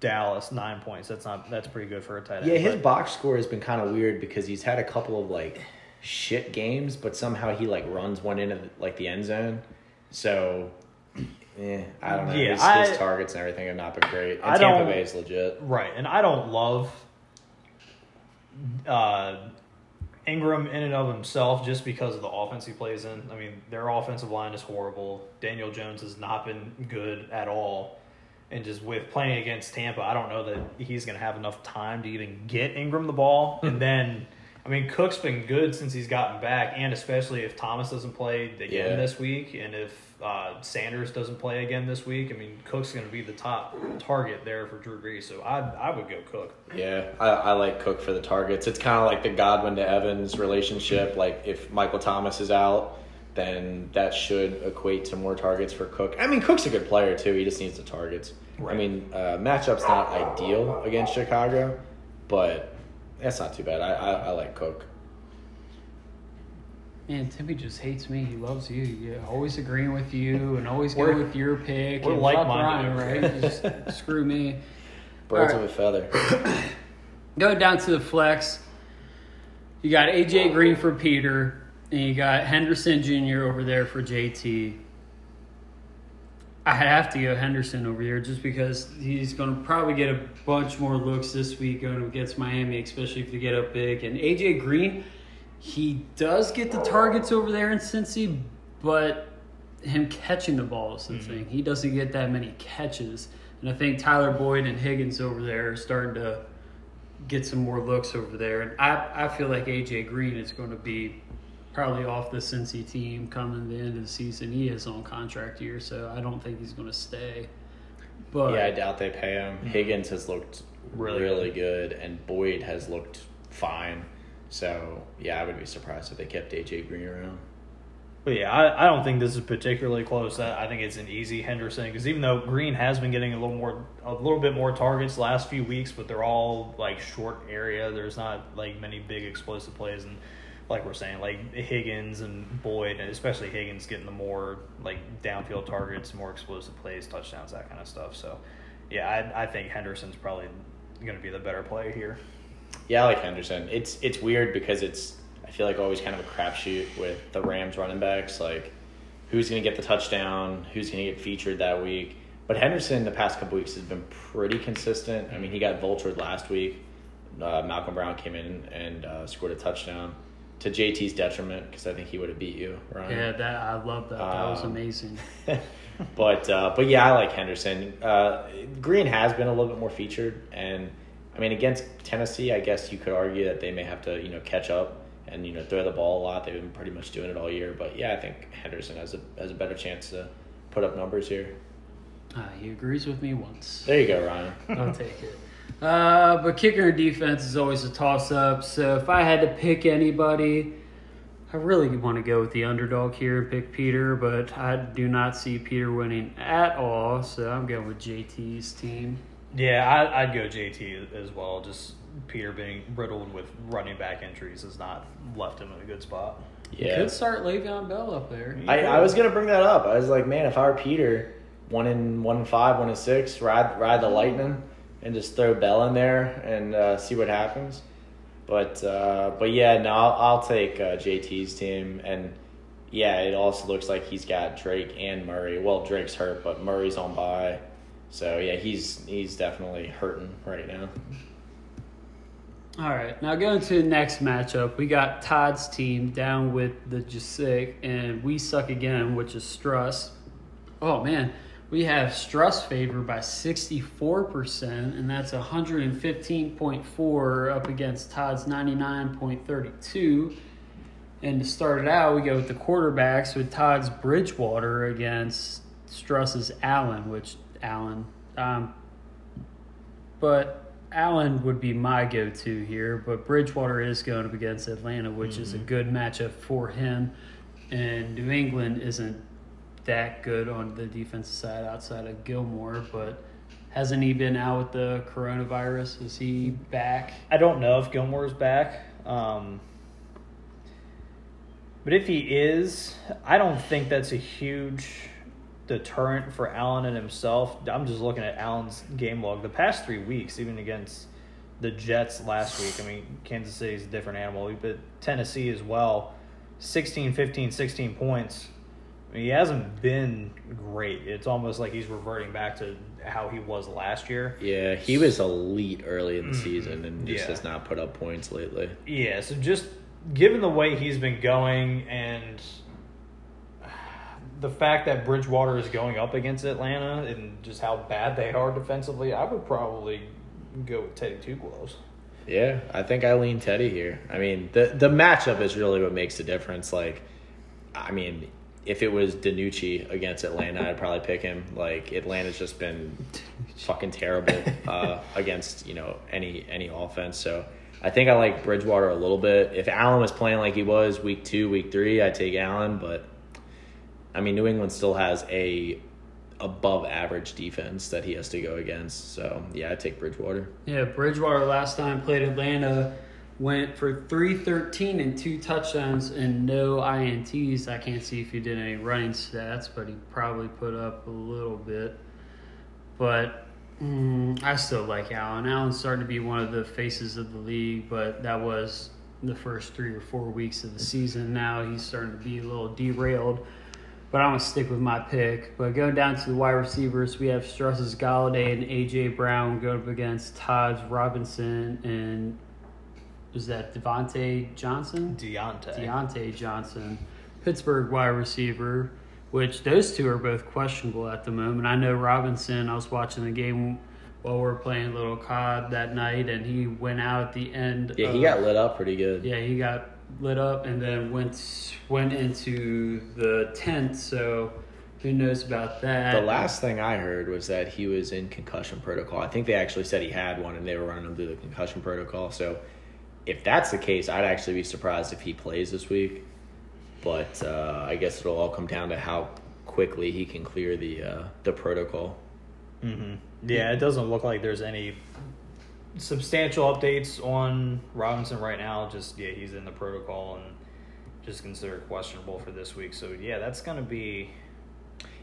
Dallas, nine points. That's not. That's pretty good for a tight end. Yeah, his but. box score has been kind of weird because he's had a couple of like shit games, but somehow he like runs one into the, like the end zone. So, yeah, I don't know. Yeah, his, I, his targets and everything have not been great. And I Tampa Bay is legit, right? And I don't love uh, Ingram in and of himself just because of the offense he plays in. I mean, their offensive line is horrible. Daniel Jones has not been good at all. And just with playing against Tampa, I don't know that he's going to have enough time to even get Ingram the ball. And then, I mean, Cook's been good since he's gotten back, and especially if Thomas doesn't play again yeah. this week, and if uh, Sanders doesn't play again this week, I mean, Cook's going to be the top target there for Drew Brees. So I I would go Cook. Yeah, I, I like Cook for the targets. It's kind of like the Godwin to Evans relationship. Like, if Michael Thomas is out, then that should equate to more targets for Cook. I mean, Cook's a good player, too. He just needs the targets. Right. I mean, uh, matchup's not ideal against Chicago, but that's not too bad. I, I, I like Cook. Man, Timmy just hates me. He loves you. Yeah, always agreeing with you and always go with your pick. We're like-minded. Right? Just screw me. Birds right. of a feather. Going down to the flex, you got A J Green for Peter. And you got Henderson Junior over there for J T. I have to go Henderson over here just because he's going to probably get a bunch more looks this week going against Miami, especially if they get up big. And A J Green, he does get the targets over there in Cincy, but him catching the ball is the mm-hmm. thing. He doesn't get that many catches. And I think Tyler Boyd and Higgins over there are starting to get some more looks over there. And I, I feel like A J Green is going to be probably off the Cincy team coming to the end of the season. He is on contract year, so I don't think he's going to stay. But yeah, I doubt they pay him. Higgins has looked really, really good, and Boyd has looked fine. So, yeah, I would be surprised if they kept A J Green around. But yeah, I, I don't think this is particularly close. I, I think it's an easy Henderson, because even though Green has been getting a little more, a little bit more targets last few weeks, but they're all like short area. There's not like many big explosive plays, and like we're saying, like Higgins and Boyd, and especially Higgins getting the more like downfield targets, more explosive plays, touchdowns, that kind of stuff. So yeah, I I think Henderson's probably going to be the better player here. Yeah, I like Henderson. It's it's weird because it's. I feel like always kind of a crapshoot with the Rams running backs, like who's going to get the touchdown, who's going to get featured that week. But Henderson the past couple weeks has been pretty consistent. I mean, he got vultured last week. Uh, Malcolm Brown came in and uh, scored a touchdown to J T's detriment, because I think he would have beat you, Ryan. Yeah, that I love that. That um, was amazing. but, uh, but, yeah, I like Henderson. Uh, Green has been a little bit more featured. And, I mean, against Tennessee, I guess you could argue that they may have to, you know, catch up. And, you know, throw the ball a lot. They've been pretty much doing it all year. But, yeah, I think Henderson has a has a better chance to put up numbers here. Uh, he agrees with me once. There you go, Ryan. I'll take it. Uh, but kicker and defense is always a toss-up. So if I had to pick anybody, I really want to go with the underdog here and pick Peter. But I do not see Peter winning at all. So I'm going with J T's team. Yeah, I, I'd go J T as well, just – Peter being riddled with running back injuries has not left him in a good spot. Yeah. You could start Le'Veon Bell up there. I, I was going to bring that up. I was like, man, if I were Peter, one in one in five, one in six, ride ride the Lightning and just throw Bell in there and uh, see what happens. But, uh, but yeah, no, I'll, I'll take uh, J T's team. And, yeah, it also looks like he's got Drake and Murray. Well, Drake's hurt, but Murray's on bye. So, yeah, he's he's definitely hurting right now. All right, now going to the next matchup, we got Todd's team down with the Jacek, and we suck again, which is Struss. Oh, man, we have Struss favored by sixty-four percent, and that's one fifteen point four up against Todd's ninety-nine point three two. And to start it out, we go with the quarterbacks with Todd's Bridgewater against Struss's Allen, which Allen, um, but... Allen would be my go-to here, but Bridgewater is going up against Atlanta, which mm-hmm. is a good matchup for him. And New England isn't that good on the defensive side outside of Gilmore, but hasn't he been out with the coronavirus? Is he back? I don't know if Gilmore's back. Um, but if he is, I don't think that's a huge deterrent for Allen and himself. I'm just looking at Allen's game log. The past three weeks, even against the Jets last week, I mean, Kansas City's a different animal, but Tennessee as well, sixteen, fifteen, sixteen points. I mean, he hasn't been great. It's almost like he's reverting back to how he was last year. Yeah, he was elite early in the mm-hmm. season and just yeah. has not put up points lately. Yeah, so just given the way he's been going and – the fact that Bridgewater is going up against Atlanta and just how bad they are defensively, I would probably go with Teddy Two Gloves. Yeah, I think I lean Teddy here. I mean, the the matchup is really what makes the difference. Like, I mean, if it was DiNucci against Atlanta, I'd probably pick him. Like, Atlanta's just been fucking terrible uh, against, you know, any any offense. So I think I like Bridgewater a little bit. If Allen was playing like he was week two, week three, I'd take Allen, but I mean, New England still has a above-average defense that he has to go against. So, yeah, I take Bridgewater. Yeah, Bridgewater last time played Atlanta, went for three thirteen and two touchdowns and no I N Ts. I can't see if he did any running stats, but he probably put up a little bit. But mm, I still like Allen. Allen's starting to be one of the faces of the league, but that was the first three or four weeks of the season. Now he's starting to be a little derailed. But I'm going to stick with my pick. But going down to the wide receivers, we have Struss's Golladay and A J. Brown going up against Todd's Robinson and is that Devontae Johnson? Deontay. Deontay Johnson, Pittsburgh wide receiver, which those two are both questionable at the moment. I know Robinson, I was watching the game while we were playing Little C O D that night, and he went out at the end. Yeah, of, he got lit up pretty good. Yeah, he got lit up and then went went into the tent, so who knows about that. The last thing I heard was that he was in concussion protocol. I think they actually said he had one and they were running him through the concussion protocol. So if that's the case, I'd actually be surprised if he plays this week. but uh, I guess it'll all come down to how quickly he can clear the uh, the protocol. Mm-hmm. Yeah, it doesn't look like there's any substantial updates on Robinson right now. Just, yeah, he's in the protocol and just considered questionable for this week. So, yeah, that's going to be...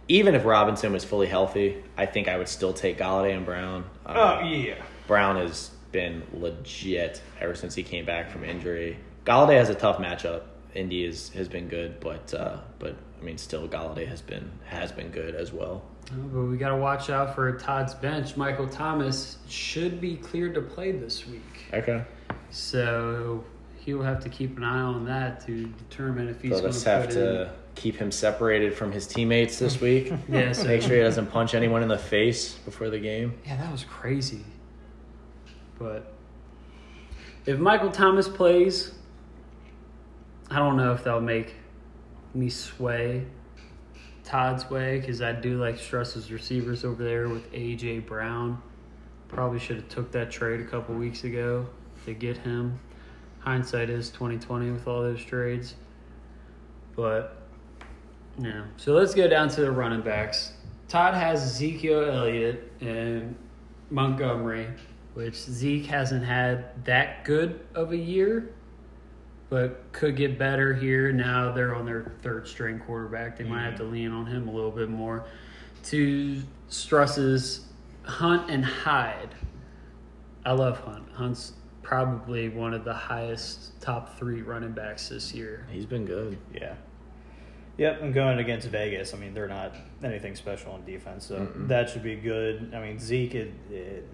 Even if Robinson was fully healthy, I think I would still take Golladay and Brown. Um, oh, yeah. Brown has been legit ever since he came back from injury. Golladay has a tough matchup. Indy is, has been good, but, uh, but I mean, still Golladay has been has been good as well. Oh, but we got to watch out for Todd's bench. Michael Thomas should be cleared to play this week. Okay. So he will have to keep an eye on that to determine if he's going to put have to keep him separated from his teammates this week. Yeah, so make sure he doesn't punch anyone in the face before the game. Yeah, that was crazy. But if Michael Thomas plays, I don't know if that'll make me sway Todd's way, because I do like Stress's receivers over there with A J. Brown. Probably should have took that trade a couple weeks ago to get him. Hindsight is twenty twenty with all those trades. But, yeah. So let's go down to the running backs. Todd has Ezekiel Elliott and Montgomery, which Zeke hasn't had that good of a year, but could get better here. Now they're on their third-string quarterback. They mm-hmm. might have to lean on him a little bit more. To Struss's Hunt and Hyde. I love Hunt. Hunt's probably one of the highest top three running backs this year. He's been good. Yeah. Yep, and going against Vegas, I mean, they're not anything special on defense, so mm-mm. that should be good. I mean, Zeke, it, it,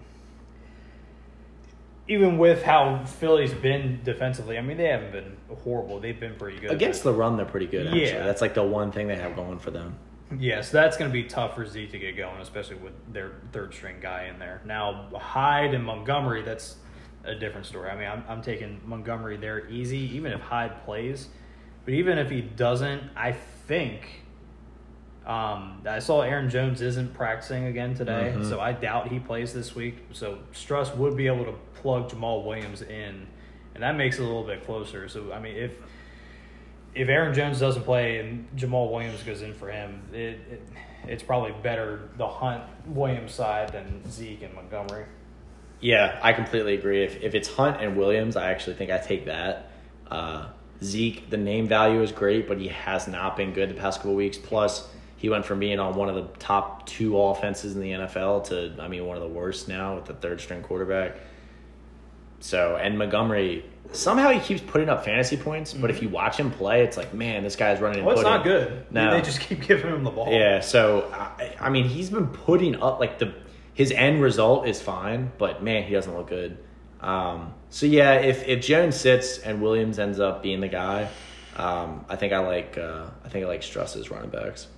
even with how Philly's been defensively, I mean, they haven't been horrible. They've been pretty good. Against the run, they're pretty good, actually. Yeah. That's like the one thing they have going for them. Yeah, so that's going to be tough for Zeke to get going, especially with their third-string guy in there. Now, Hyde and Montgomery, that's a different story. I mean, I'm, I'm taking Montgomery there easy, even if Hyde plays. But even if he doesn't, I think um, – I saw Aaron Jones isn't practicing again today, mm-hmm. so I doubt he plays this week. So Struss would be able to plug Jamal Williams in, and that makes it a little bit closer. So, I mean, if if Aaron Jones doesn't play and Jamal Williams goes in for him, it, it it's probably better the Hunt-Williams side than Zeke and Montgomery. Yeah, I completely agree. If if it's Hunt and Williams, I actually think I take that. Uh Zeke, the name value is great, but he has not been good the past couple of weeks. Plus, he went from being on one of the top two offenses in the N F L to, I mean, one of the worst now with the third-string quarterback. So, and Montgomery, somehow he keeps putting up fantasy points, but mm-hmm. if you watch him play, it's like, man, this guy's running. Well, it's not good. No. They just keep giving him the ball. Yeah, so, I, I mean, he's been putting up, like, the his end result is fine, but, man, he doesn't look good. Um, so yeah, if, if Jones sits and Williams ends up being the guy, um, I think I like uh, I think I like Struss's running backs.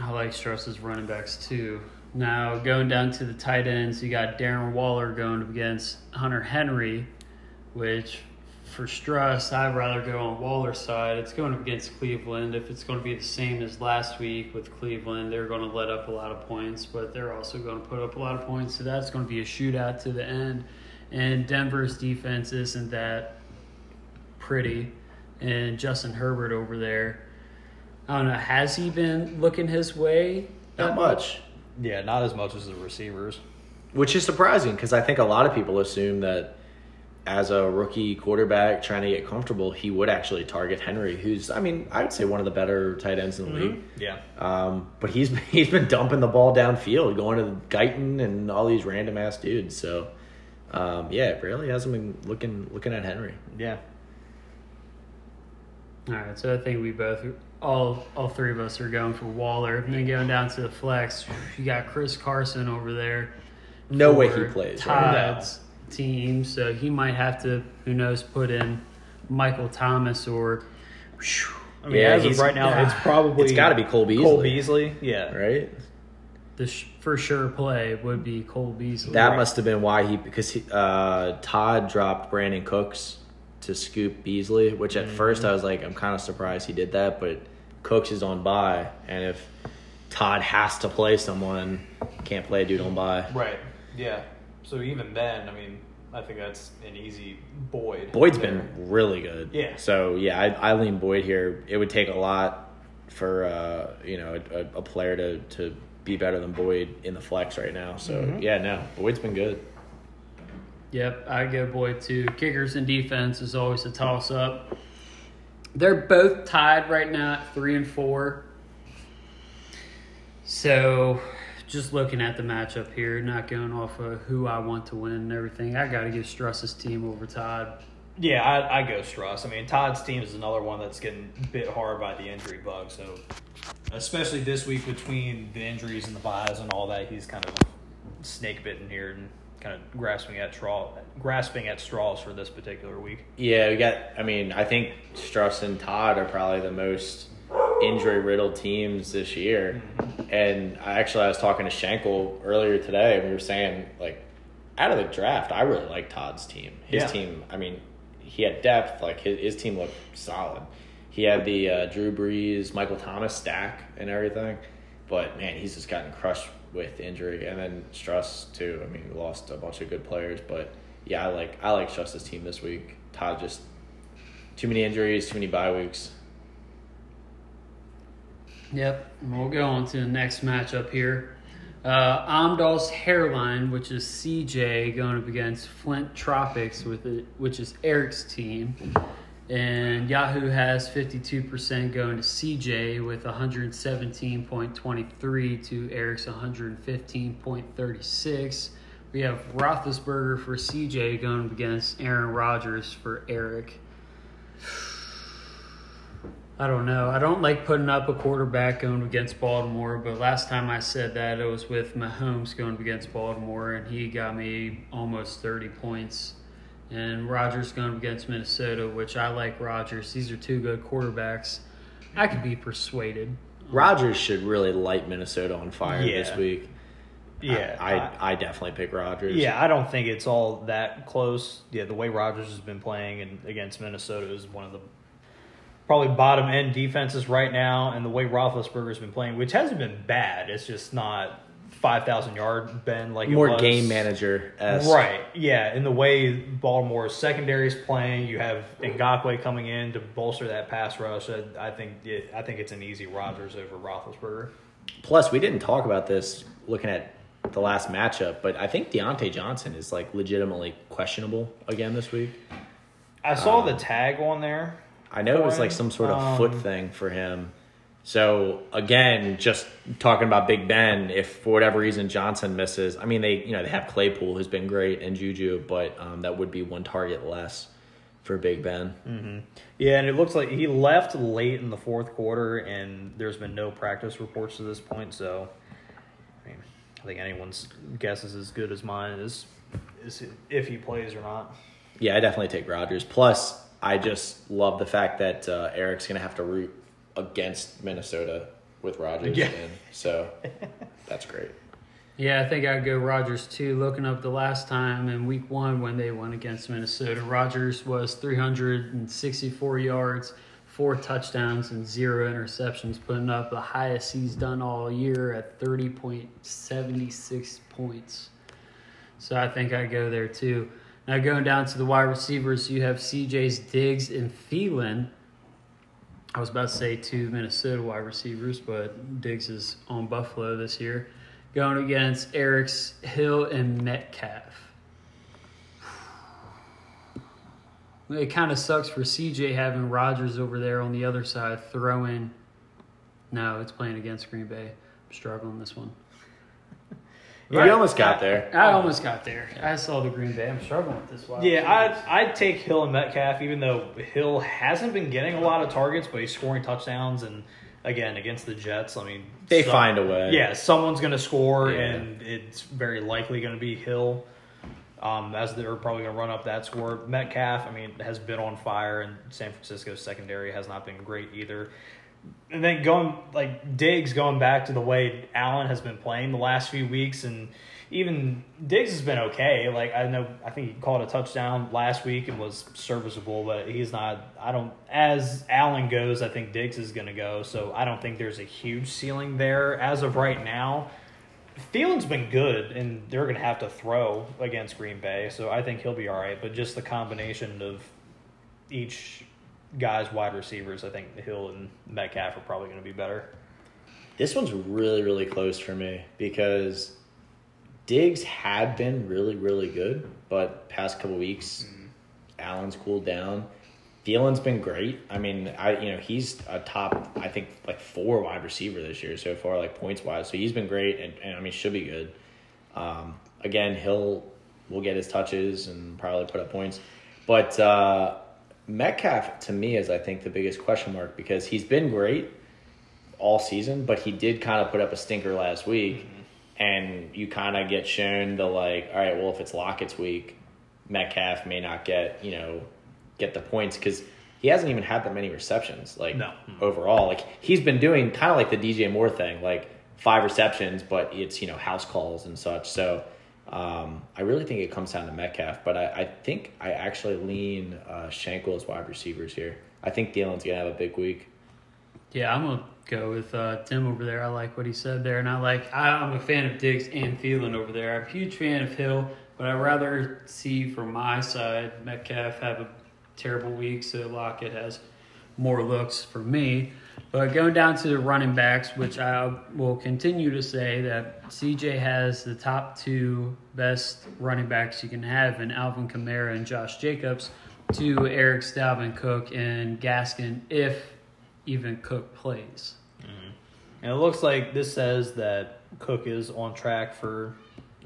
I like Struss's running backs too. Now going down to the tight ends, you got Darren Waller going against Hunter Henry, which for Struss I'd rather go on Waller's side. It's going up against Cleveland. If it's going to be the same as last week with Cleveland, they're going to let up a lot of points, but they're also going to put up a lot of points. So that's going to be a shootout to the end. And Denver's defense isn't that pretty. And Justin Herbert over there, I don't know, has he been looking his way? Not much. Yeah, not as much as the receivers. Which is surprising because I think a lot of people assume that as a rookie quarterback trying to get comfortable, he would actually target Henry, who's, I mean, I would say one of the better tight ends in the mm-hmm. league. Yeah. Um, but he's he's been dumping the ball downfield, going to Guyton and all these random-ass dudes, so... Um, yeah, it really hasn't been looking looking at Henry. Yeah. All right, so I think we both, all all three of us are going for Waller. And then going down to the flex, you got Chris Carson over there. No way he plays. Todd's right? No. team, so he might have to, who knows, put in Michael Thomas or. I mean, yeah, as of right now, yeah. it's probably it's got to be Cole Beasley. Cole Beasley, yeah, right. The sh- for sure play would be Cole Beasley. That right? must have been why he – because he, uh, Todd dropped Brandon Cooks to scoop Beasley, which at mm-hmm. first I was like, I'm kind of surprised he did that, but Cooks is on bye, and if Todd has to play someone, can't play a dude on bye. Right, yeah. So even then, I mean, I think that's an easy Boyd. Boyd's there. Been really good. Yeah. So, yeah, I, I lean Boyd here. It would take a lot for, uh, you know, a, a player to, to be better than Boyd in the flex right now. So, mm-hmm. yeah, no, Boyd's been good. Yep, I go Boyd too. Kickers and defense is always a toss-up. They're both tied right now at three and four. So, just looking at the matchup here, not going off of who I want to win and everything, I got to give Struss's team over Todd. Yeah, I, I go Struss. I mean, Todd's team is another one that's getting bit hard by the injury bug. So, especially this week between the injuries and the buys and all that, he's kind of snake-bitten here and kind of grasping at straw, grasping at straws for this particular week. Yeah, we got. I mean, I think Struss and Todd are probably the most injury-riddled teams this year. Mm-hmm. And I actually, I was talking to Schenkel earlier today, and we were saying, like, out of the draft, I really like Todd's team. His yeah. team, I mean, he had depth. Like, his, his team looked solid. He had the uh, Drew Brees, Michael Thomas stack and everything. But, man, he's just gotten crushed with injury, and then Struss too. I mean, we lost a bunch of good players, but yeah, I like I like Struss's team this week. Todd, just too many injuries, too many bye weeks. Yep, and we'll go on to the next matchup here. Uh, Omdahl's hairline, which is C J going up against Flint Tropics, with it, which is Eric's team, and Yahoo has fifty-two percent going to C J with one hundred seventeen point two three to Eric's one hundred fifteen point three six. We have Roethlisberger for C J going against Aaron Rodgers for Eric. I don't know. I don't like putting up a quarterback going against Baltimore, but last time I said that it was with Mahomes going against Baltimore, and he got me almost thirty points. And Rodgers going against Minnesota, which I like Rodgers. These are two good quarterbacks. I could be persuaded. Rodgers should really light Minnesota on fire yeah. this week. Yeah. I, I, I definitely pick Rodgers. Yeah, I don't think it's all that close. Yeah, the way Rodgers has been playing and against Minnesota is one of the probably bottom-end defenses right now. And the way Roethlisberger's been playing, which hasn't been bad, it's just not – five thousand yard bend like more it was. Game manager-esque. Right, yeah. In the way Baltimore's secondary is playing, you have Ngakoue coming in to bolster that pass rush. I think it, I think it's an easy Rodgers over Roethlisberger. Plus, we didn't talk about this looking at the last matchup, but I think Deontay Johnson is like legitimately questionable again this week. I saw um, the tag on there. I know it was him. like some sort of um, foot thing for him. So, again, just talking about Big Ben, if for whatever reason Johnson misses, I mean, they you know they have Claypool, who's been great, and Juju, but um, that would be one target less for Big Ben. Mm-hmm. Yeah, and it looks like he left late in the fourth quarter, and there's been no practice reports to this point. So, I mean, I think anyone's guess is as good as mine is, is if he plays or not. Yeah, I definitely take Rodgers. Plus, I just love the fact that uh, Eric's going to have to root against Minnesota with Rodgers yeah. in. So that's great. Yeah, I think I'd go Rodgers too. Looking up the last time in week one when they won against Minnesota, Rodgers was three hundred sixty-four yards, four touchdowns, and zero interceptions, putting up the highest he's done all year at thirty point seven six points. So I think I'd go there too. Now going down to the wide receivers, you have C J's Diggs and Thielen. I was about to say two Minnesota wide receivers, but Diggs is on Buffalo this year. Going against Eric's Hill and Metcalf. It kind of sucks for C J having Rodgers over there on the other side throwing. No, it's playing against Green Bay. I'm struggling this one. You right. almost got there. I almost got there. I saw the Green Bay. I'm struggling with this one. Yeah, I'd, I'd take Hill and Metcalf, even though Hill hasn't been getting a lot of targets, but he's scoring touchdowns. And, again, against the Jets, I mean. They some, find a way. Yeah, someone's going to score, yeah. and it's very likely going to be Hill. Um, as they're probably going to run up that score. Metcalf, I mean, has been on fire, and San Francisco's secondary has not been great either. And then going like Diggs going back to the way Allen has been playing the last few weeks, and even Diggs has been okay. Like I know, I think he caught a touchdown last week and was serviceable, but he's not. I don't. As Allen goes, I think Diggs is going to go. So I don't think there's a huge ceiling there as of right now. Thielen's been good, and they're going to have to throw against Green Bay, so I think he'll be all right. But just the combination of each guy's wide receivers, I think Hill and Metcalf are probably going to be better. This one's really, really close for me because Diggs had been really, really good, but past couple weeks, mm-hmm. Allen's cooled down. Thielen's been great. I mean, I you know, he's a top, I think, like four wide receiver this year so far, like points-wise. So he's been great, and, and I mean, should be good. Um, again, Hill will get his touches and probably put up points. But uh, Metcalf, to me, is, I think, the biggest question mark because he's been great all season, but he did kind of put up a stinker last week, mm-hmm. and you kind of get shown the, like, all right, well, if it's Lockett's week, Metcalf may not get, you know, get the points because he hasn't even had that many receptions, like, no. overall. Like, he's been doing kind of like the D J Moore thing, like five receptions, but it's, you know, house calls and such. So um, I really think it comes down to Metcalf, but I, I think I actually lean uh, Schenkel as wide receivers here. I think Thielen's going to have a big week. Yeah, I'm going to go with uh, Tim over there. I like what he said there, and I like, I, I'm a fan of Diggs and Thielen over there. I'm a huge fan of Hill, but I'd rather see from my side Metcalf have a terrible week, so Lockett has more looks for me. But going down to the running backs, which I will continue to say that C J has the top two best running backs you can have in Alvin Kamara and Josh Jacobs to Eric Dalvin Cook and Gaskin, if even Cook plays. Mm-hmm. And it looks like this says that Cook is on track for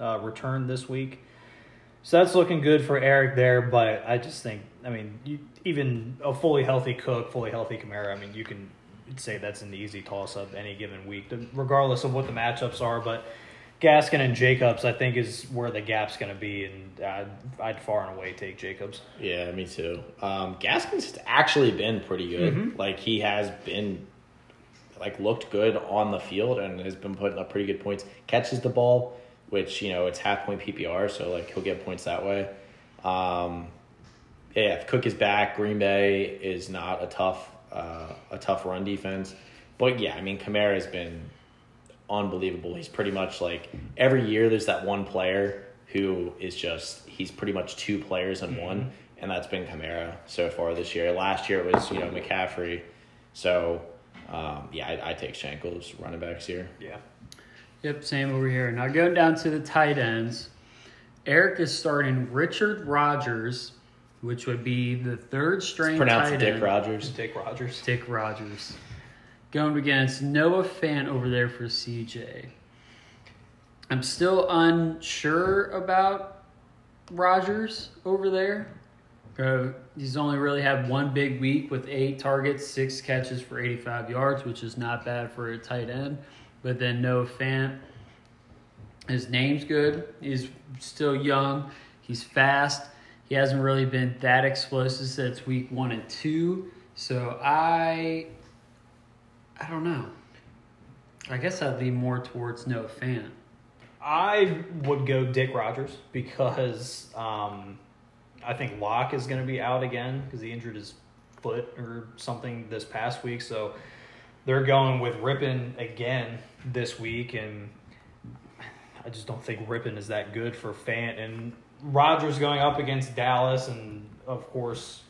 uh, return this week. So that's looking good for Eric there, but I just think, I mean, you, even a fully healthy Cook, fully healthy Kamara, I mean, you can say that's an easy toss-up any given week, regardless of what the matchups are. But Gaskin and Jacobs, I think, is where the gap's going to be, and I'd, I'd far and away take Jacobs. Yeah, me too. Um, Gaskin's actually been pretty good. Mm-hmm. Like, he has been, like, looked good on the field and has been putting up pretty good points. Catches the ball, which, you know, it's half-point P P R, so, like, he'll get points that way. Um, yeah, if Cook is back, Green Bay is not a tough uh, a tough run defense. But, yeah, I mean, Kamara has been unbelievable. He's pretty much, like, every year there's that one player who is just – he's pretty much two players in mm-hmm. one, and that's been Kamara so far this year. Last year it was, you know, McCaffrey. So, um, yeah, I, I take Schenkel's running backs here. Yeah. Yep, same over here. Now going down to the tight ends, Eric is starting Richard Rodgers, which would be the third string tight end. Pronounced Dick Rodgers. Dick Rodgers. Dick Rodgers. Going against Noah Fant over there for C J. I'm still unsure about Rodgers over there. Uh, he's only really had one big week with eight targets, six catches for eighty-five yards, which is not bad for a tight end. But then Noah Fant, his name's good. He's still young. He's fast. He hasn't really been that explosive since week one and two. So I, I don't know. I guess I'd lean more towards Noah Fant. I would go Dick Rodgers because um, I think Locke is going to be out again because he injured his foot or something this past week. So they're going with Ripon again this week, and I just don't think Ripon is that good for Fant. And Rodgers going up against Dallas, and, of course,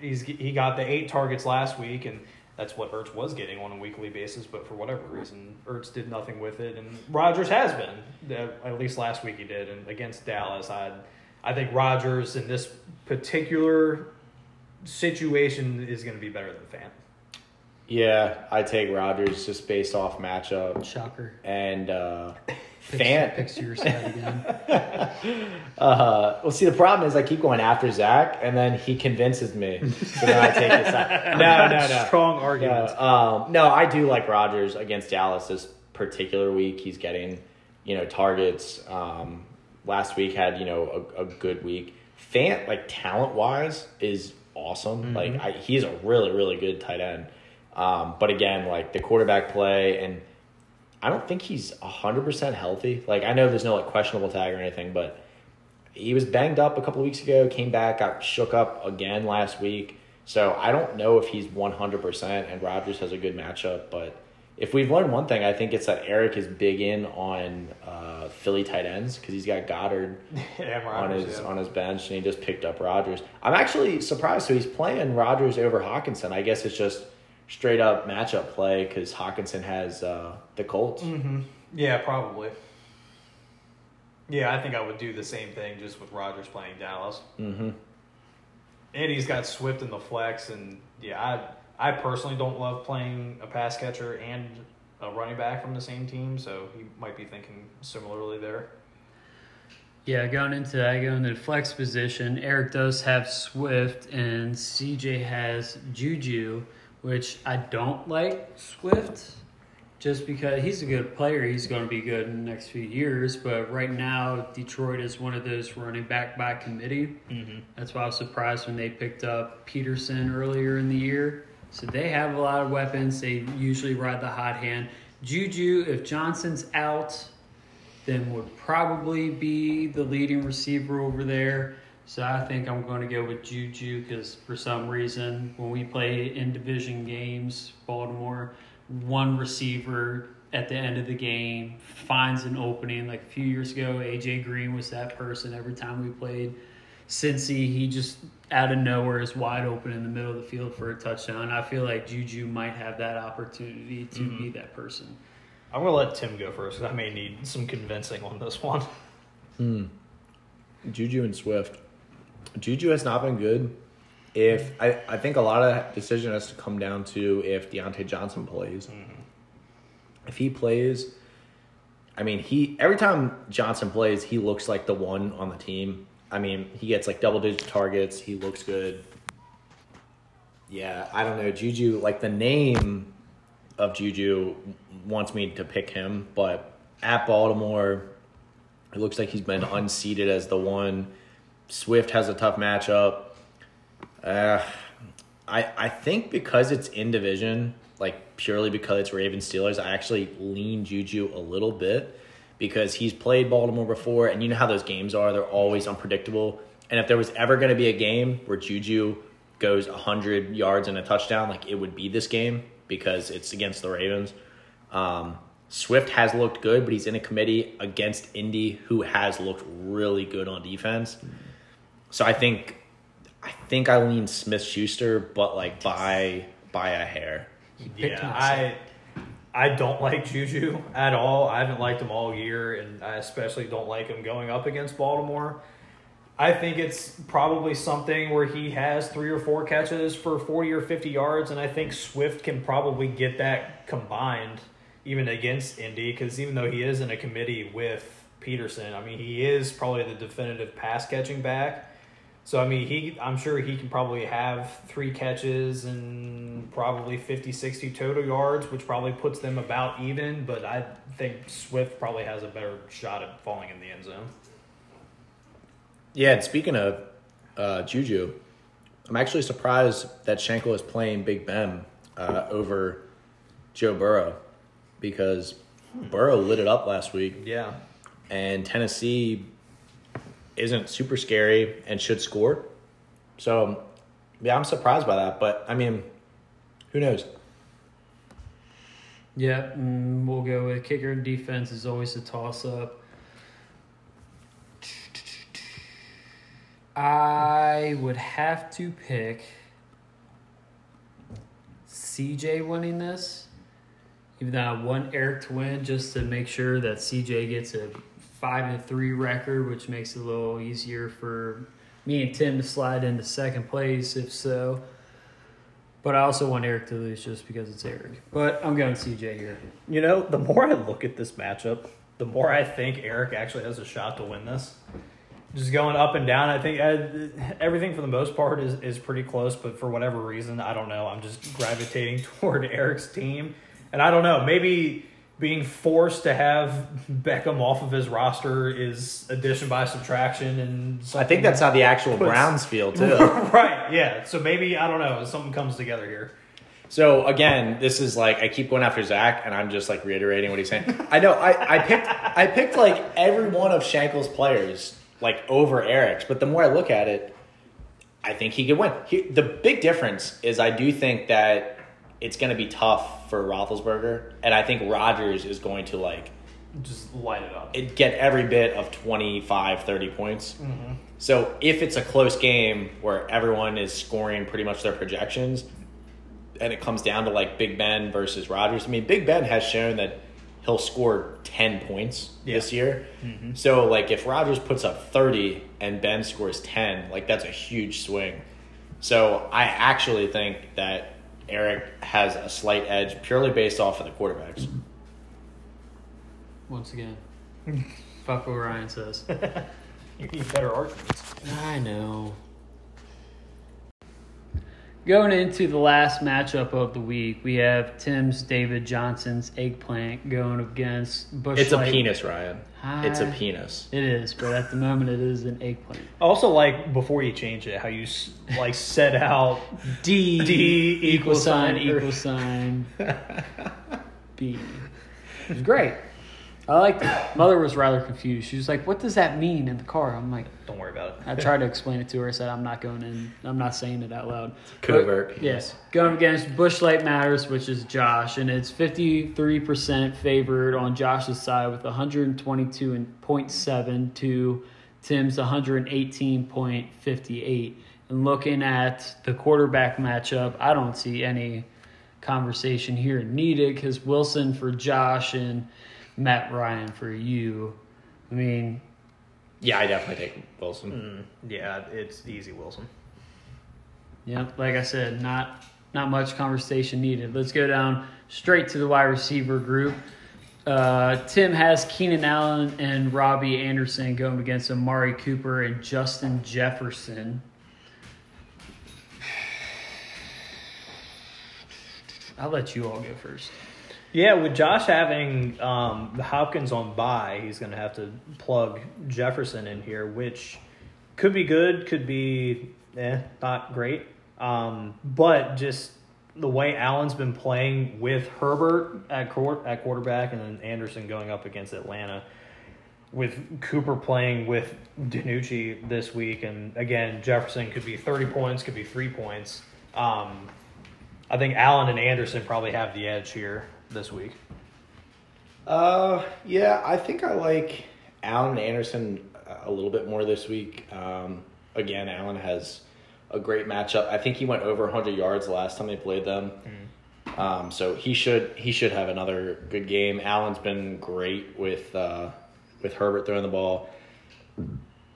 he's he got the eight targets last week, and that's what Ertz was getting on a weekly basis, but for whatever reason, Ertz did nothing with it. And Rodgers has been, at least last week he did, and against Dallas. I I think Rodgers in this particular situation is going to be better than Fant. Yeah, I take Rodgers just based off matchup. Shocker. And uh, Fant. Picks your side again. uh, well, see, the problem is I keep going after Zach, and then he convinces me. So then I take his side. No, no, no. Strong argument. No, um, no, I do like Rodgers against Dallas this particular week. He's getting, you know, targets. Um, last week had, you know, a, a good week. Fant, like, talent-wise, is awesome. Mm-hmm. Like, I, he's a really, really good tight end. Um, but again, like the quarterback play, and I don't think he's one hundred percent healthy. Like, I know there's no like questionable tag or anything, but he was banged up a couple of weeks ago, came back, got shook up again last week. So I don't know if he's one hundred percent, and Rodgers has a good matchup, but if we've learned one thing, I think it's that Eric is big in on uh, Philly tight ends because he's got Goddard yeah, Rodgers, on his yeah. on his bench, and he just picked up Rodgers. I'm actually surprised. So he's playing Rodgers over Hawkinson. I guess it's just straight up matchup play because Hawkinson has uh, the Colts. Mm-hmm. Yeah, probably. Yeah, I think I would do the same thing just with Rodgers playing Dallas. Mm-hmm. And he's got Swift in the flex, and yeah, I. I personally don't love playing a pass catcher and a running back from the same team, so he might be thinking similarly there. Yeah, going into that, going into the flex position, Eric does have Swift, and C J has Juju, which I don't like Swift just because he's a good player. He's going to be good in the next few years, but right now Detroit is one of those running back by committee. Mm-hmm. That's why I was surprised when they picked up Peterson earlier in the year. So they have a lot of weapons. They usually ride the hot hand. Juju, if Johnson's out, then would probably be the leading receiver over there. So I think I'm going to go with Juju because for some reason when we play in division games, Baltimore, one receiver at the end of the game finds an opening. Like a few years ago, A J. Green was that person every time we played. Cincy, he just out of nowhere is wide open in the middle of the field for a touchdown. I feel like Juju might have that opportunity to mm-hmm. be that person. I'm going to let Tim go first because I may need some convincing on this one. Hmm. Juju and Swift. Juju has not been good. If I, I think a lot of that decision has to come down to if Deontay Johnson plays. Mm-hmm. If he plays, I mean, he every time Johnson plays, he looks like the one on the team. I mean, he gets, like, double-digit targets. He looks good. Yeah, I don't know. Juju, like, the name of Juju wants me to pick him. But at Baltimore, it looks like he's been unseated as the one. Swift has a tough matchup. Uh, I I think because it's in division, like, purely because it's Ravens-Steelers, I actually lean Juju a little bit. Because he's played Baltimore before, and you know how those games are. They're always unpredictable. And if there was ever going to be a game where Juju goes one hundred yards and a touchdown, like it would be this game because it's against the Ravens. Um, Swift has looked good, but he's in a committee against Indy, who has looked really good on defense. So I think I think I lean Smith-Schuster, but like by, by a hair. Yeah, I... I don't like Juju at all. I haven't liked him all year, and I especially don't like him going up against Baltimore. I think it's probably something where he has three or four catches for forty or fifty yards, and I think Swift can probably get that combined even against Indy because even though he is in a committee with Peterson, I mean, he is probably the definitive pass-catching back. So, I mean, he I'm sure he can probably have three catches and probably fifty, sixty total yards, which probably puts them about even. But I think Swift probably has a better shot at falling in the end zone. Yeah, and speaking of uh, Juju, I'm actually surprised that Schenkel is playing Big Ben uh, over Joe Burrow because Burrow lit it up last week. Yeah. And Tennessee isn't super scary and should score. So, yeah, I'm surprised by that. But, I mean, who knows? Yeah, we'll go with kicker and defense is always a toss-up. I would have to pick C J winning this. Even though I want Eric to win just to make sure that C J gets a five and three record, which makes it a little easier for me and Tim to slide into second place, if so. But I also want Eric to lose just because it's Eric. But I'm going C J here. You know, the more I look at this matchup, the more I think Eric actually has a shot to win this. Just going up and down, I think I, everything for the most part is, is pretty close, but for whatever reason, I don't know. I'm just gravitating toward Eric's team. And I don't know, maybe being forced to have Beckham off of his roster is addition by subtraction. And I think that's how the actual puts, Browns feel, too. Right, yeah. So maybe, I don't know, something comes together here. So, again, this is like, I keep going after Zach, and I'm just, like, reiterating what he's saying. I know, I, I picked, I picked like, every one of Shankel's players, like, over Eric's. But the more I look at it, I think he could win. He, the big difference is I do think that it's going to be tough for Roethlisberger. And I think Rodgers is going to, like, just light it up. It get every bit of twenty-five, thirty points. Mm-hmm. So if it's a close game where everyone is scoring pretty much their projections, and it comes down to, like, Big Ben versus Rodgers. I mean, Big Ben has shown that he'll score ten points yeah. this year. Mm-hmm. So, like, if Rodgers puts up thirty and Ben scores ten, like, that's a huge swing. So I actually think that Eric has a slight edge purely based off of the quarterbacks. Once again, fuck what Ryan says. You need better arguments. I know. Going into the last matchup of the week, we have Tim's David Johnson's eggplant going against Bushlight. It's a penis, Ryan. Hi. It's a penis. It is, but at the moment it is an eggplant. I also like, before you change it, how you like set out D, D equal sign, equal sign, B. It was great. I liked it. Mother was rather confused. She was like, what does that mean in the car? I'm like, don't worry about it. I tried to explain it to her. I said, I'm not going in. I'm not saying it out loud. Covert. Yes. Going against Bushlight Matters, which is Josh. And it's fifty-three percent favored on Josh's side with one hundred twenty-two point seven to Tim's one hundred eighteen point five eight. And looking at the quarterback matchup, I don't see any conversation here needed because Wilson for Josh and Matt Ryan for you. I mean, yeah, I definitely take Wilson. Mm, yeah, it's easy Wilson. Yeah, like I said, not not much conversation needed. Let's go down straight to the wide receiver group. Uh, Tim has Keenan Allen and Robbie Anderson going against Amari Cooper and Justin Jefferson. I'll let you all go first. Yeah, with Josh having um, Hopkins on bye, he's going to have to plug Jefferson in here, which could be good, could be eh, not great. Um, but just the way Allen's been playing with Herbert at court, at quarterback and then Anderson going up against Atlanta, with Cooper playing with DiNucci this week, and again, Jefferson could be thirty points, could be three points. Um, I think Allen and Anderson probably have the edge here this week. Uh, yeah, I think I like Allen Anderson a little bit more this week. Um, again, Allen has a great matchup. I think he went over one hundred yards the last time they played them. Mm. Um, so he should he should have another good game. Allen's been great with uh, with Herbert throwing the ball.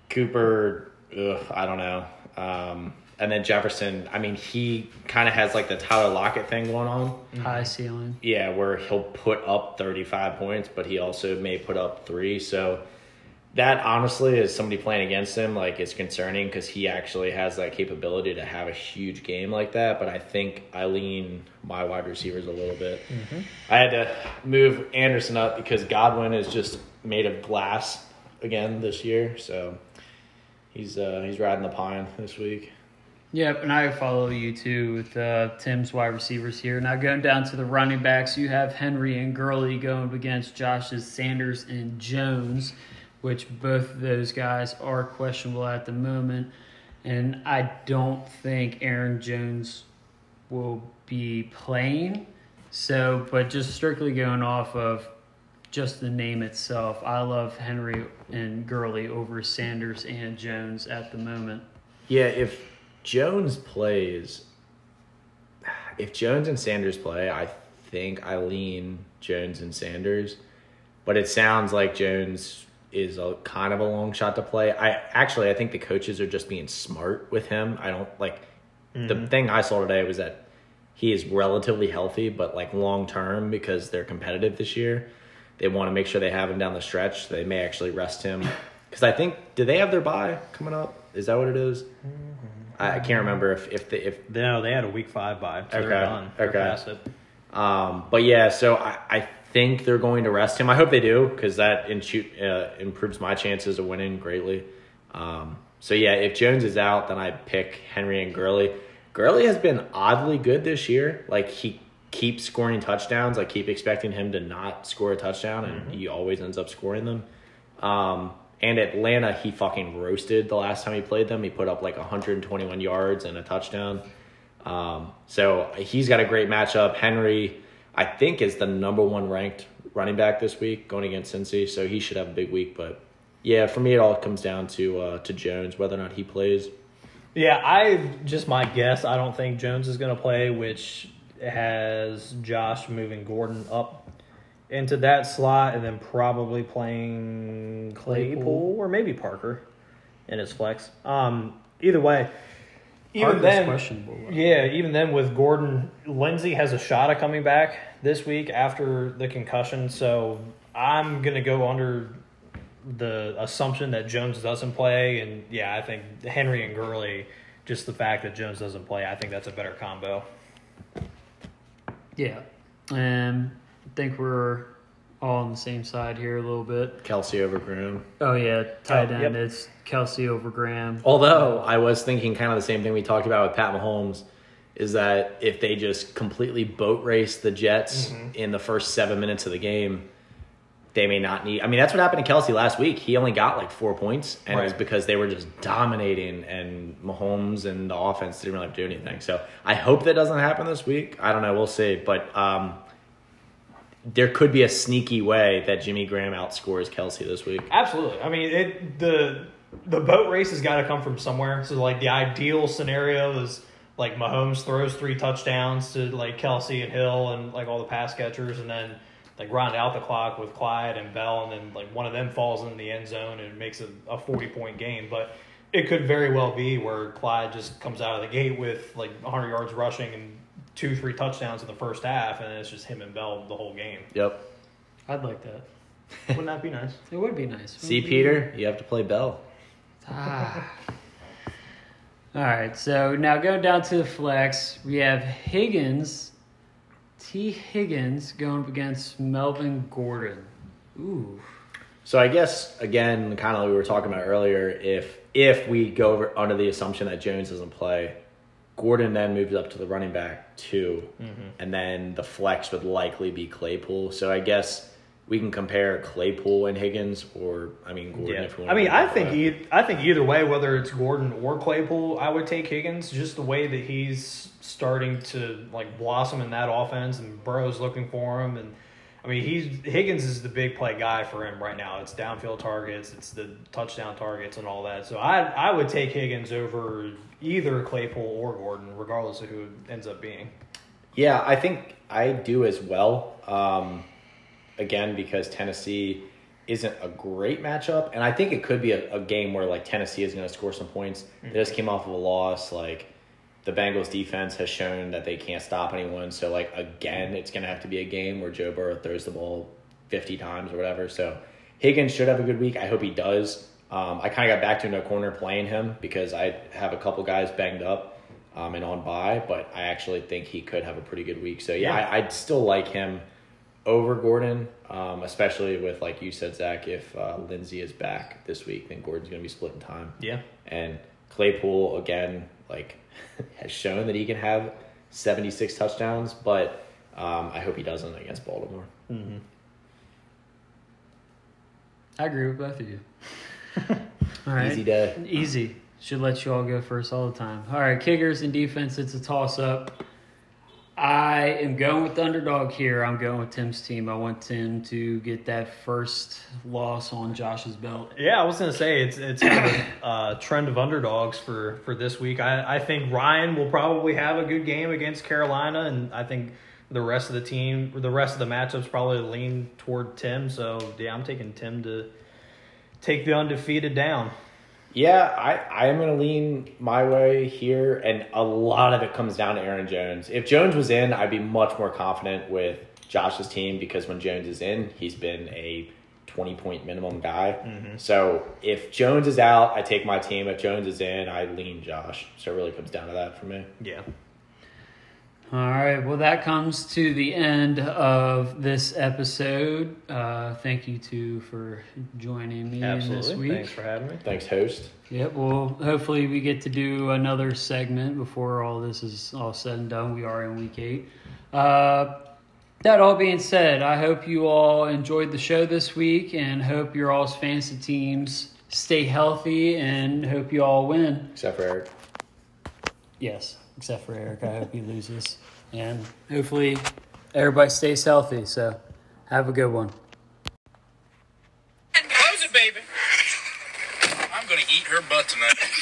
Cooper, ugh, I don't know. Um, And then Jefferson, I mean, he kind of has, like, the Tyler Lockett thing going on. High ceiling. Yeah, where he'll put up thirty-five points, but he also may put up three. So that, honestly, is somebody playing against him, like, it's concerning because he actually has that capability to have a huge game like that. But I think I lean my wide receivers a little bit. Mm-hmm. I had to move Anderson up because Godwin is just made of glass again this year. So he's uh, he's riding the pine this week. Yep, and I follow you, too, with uh, Tim's wide receivers here. Now going down to the running backs, you have Henry and Gurley going against Josh's Sanders and Jones, which both of those guys are questionable at the moment. And I don't think Aaron Jones will be playing. So, but just strictly going off of just the name itself, I love Henry and Gurley over Sanders and Jones at the moment. Yeah, if Jones plays, if Jones and Sanders play, I think I lean Jones and Sanders, but it sounds like Jones is a kind of a long shot to play. I actually, I think the coaches are just being smart with him. I don't like mm-hmm. the thing I saw today was that he is relatively healthy, but like long term because they're competitive this year. They want to make sure they have him down the stretch. They may actually rest him because I think, do they have their bye coming up? Is that what it is? Mm-hmm. I can't remember if if the, if no they had a week five bye. So okay, they're done. They're okay. Past it. Um, but yeah, so I, I think they're going to rest him. I hope they do because that in shoot, uh, improves my chances of winning greatly. Um, so yeah, if Jones is out, then I pick Henry and Gurley. Gurley has been oddly good this year. Like he keeps scoring touchdowns. I keep expecting him to not score a touchdown, and mm-hmm. he always ends up scoring them. Um, And Atlanta, he fucking roasted the last time he played them. He put up like one hundred twenty-one yards and a touchdown. Um, so he's got a great matchup. Henry, I think, is the number one ranked running back this week going against Cincy, so he should have a big week. But, yeah, for me it all comes down to uh, to Jones, whether or not he plays. Yeah, I just my guess, I don't think Jones is going to play, which has Josh moving Gordon up into that slot and then probably playing Claypool, Claypool or maybe Parker in his flex. Um, either way, even then, questionable. Yeah, even then with Gordon, Lindsey has a shot at coming back this week after the concussion, so I'm going to go under the assumption that Jones doesn't play. And, yeah, I think Henry and Gurley, just the fact that Jones doesn't play, I think that's a better combo. Yeah, and I think we're all on the same side here a little bit. Kelsey over Graham. Oh, yeah, tight end. Yep. It's Kelsey over Graham. Although I was thinking kind of the same thing we talked about with Pat Mahomes, is that if they just completely boat race the Jets mm-hmm. in the first seven minutes of the game, they may not need – I mean, that's what happened to Kelsey last week. He only got like four points, and right. it was because they were just dominating, and Mahomes and the offense didn't really have to do anything. So I hope that doesn't happen this week. I don't know. We'll see. But um, there could be a sneaky way that Jimmy Graham outscores Kelsey this week. Absolutely. I mean, it, the the boat race has got to come from somewhere. So, like, the ideal scenario is, like, Mahomes throws three touchdowns to, like, Kelsey and Hill and, like, all the pass catchers, and then – like, round out the clock with Clyde and Bell, and then, like, one of them falls in the end zone and makes a, a forty-point game. But it could very well be where Clyde just comes out of the gate with, like, one hundred yards rushing and two, three touchdowns in the first half, and it's just him and Bell the whole game. Yep. I'd like that. Wouldn't that be nice? It would be nice. It See, Peter, nice. You have to play Bell. Ah. All right, so now going down to the flex, we have Higgins – T. Higgins going up against Melvin Gordon. Ooh. So I guess, again, kind of like we were talking about earlier, if if we go over, under the assumption that Jones doesn't play, Gordon then moves up to the running back two, mm-hmm. and then the flex would likely be Claypool. So I guess we can compare Claypool and Higgins, or, I mean, Gordon. Yeah. If we want I mean, to I think e- I think either way, whether it's Gordon or Claypool, I would take Higgins, just the way that he's starting to, like, blossom in that offense, and Burrow's looking for him. And, I mean, he's Higgins is the big play guy for him right now. It's downfield targets, it's the touchdown targets and all that. So I, I would take Higgins over either Claypool or Gordon, regardless of who it ends up being. Yeah, I think I do as well. Um Again, because Tennessee isn't a great matchup. And I think it could be a, a game where, like, Tennessee is going to score some points. Mm-hmm. They just came off of a loss. Like, the Bengals defense has shown that they can't stop anyone. So, like, again, it's going to have to be a game where Joe Burrow throws the ball fifty times or whatever. So, Higgins should have a good week. I hope he does. Um, I kind of got back to in a corner playing him because I have a couple guys banged up um, and on bye. But I actually think he could have a pretty good week. So, yeah, yeah. I, I'd still like him over Gordon, um, especially with, like you said, Zach, if uh, Lindsey is back this week, then Gordon's going to be splitting time. Yeah. And Claypool, again, like, has shown that he can have seventy-six touchdowns, but um, I hope he doesn't against Baltimore. Mm-hmm. I agree with both of you. All right. Easy day. Easy. Should let you all go first all the time. All right, kickers and defense, it's a toss-up. I am going with the underdog here. I'm going with Tim's team. I want Tim to get that first loss on Josh's belt. Yeah, I was going to say it's it's a uh, trend of underdogs for, for this week. I, I think Ryan will probably have a good game against Carolina, and I think the rest of the team, the rest of the matchups probably lean toward Tim. So, yeah, I'm taking Tim to take the undefeated down. Yeah, I, I am going to lean my way here, and a lot of it comes down to Aaron Jones. If Jones was in, I'd be much more confident with Josh's team because when Jones is in, he's been a twenty-point minimum guy. Mm-hmm. So if Jones is out, I take my team. If Jones is in, I lean Josh. So it really comes down to that for me. Yeah. All right, well, that comes to the end of this episode. Uh, thank you two for joining me Absolutely. This week. Thanks for having me. Thanks, host. Yep. Well, hopefully we get to do another segment before all this is all said and done. We are in week eight. Uh, that all being said, I hope you all enjoyed the show this week, and hope your all's fantasy teams stay healthy, and hope you all win. Except for Eric. Yes. except for Eric. I hope he loses. And hopefully everybody stays healthy. So have a good one. Close it, baby. I'm going to eat her butt tonight.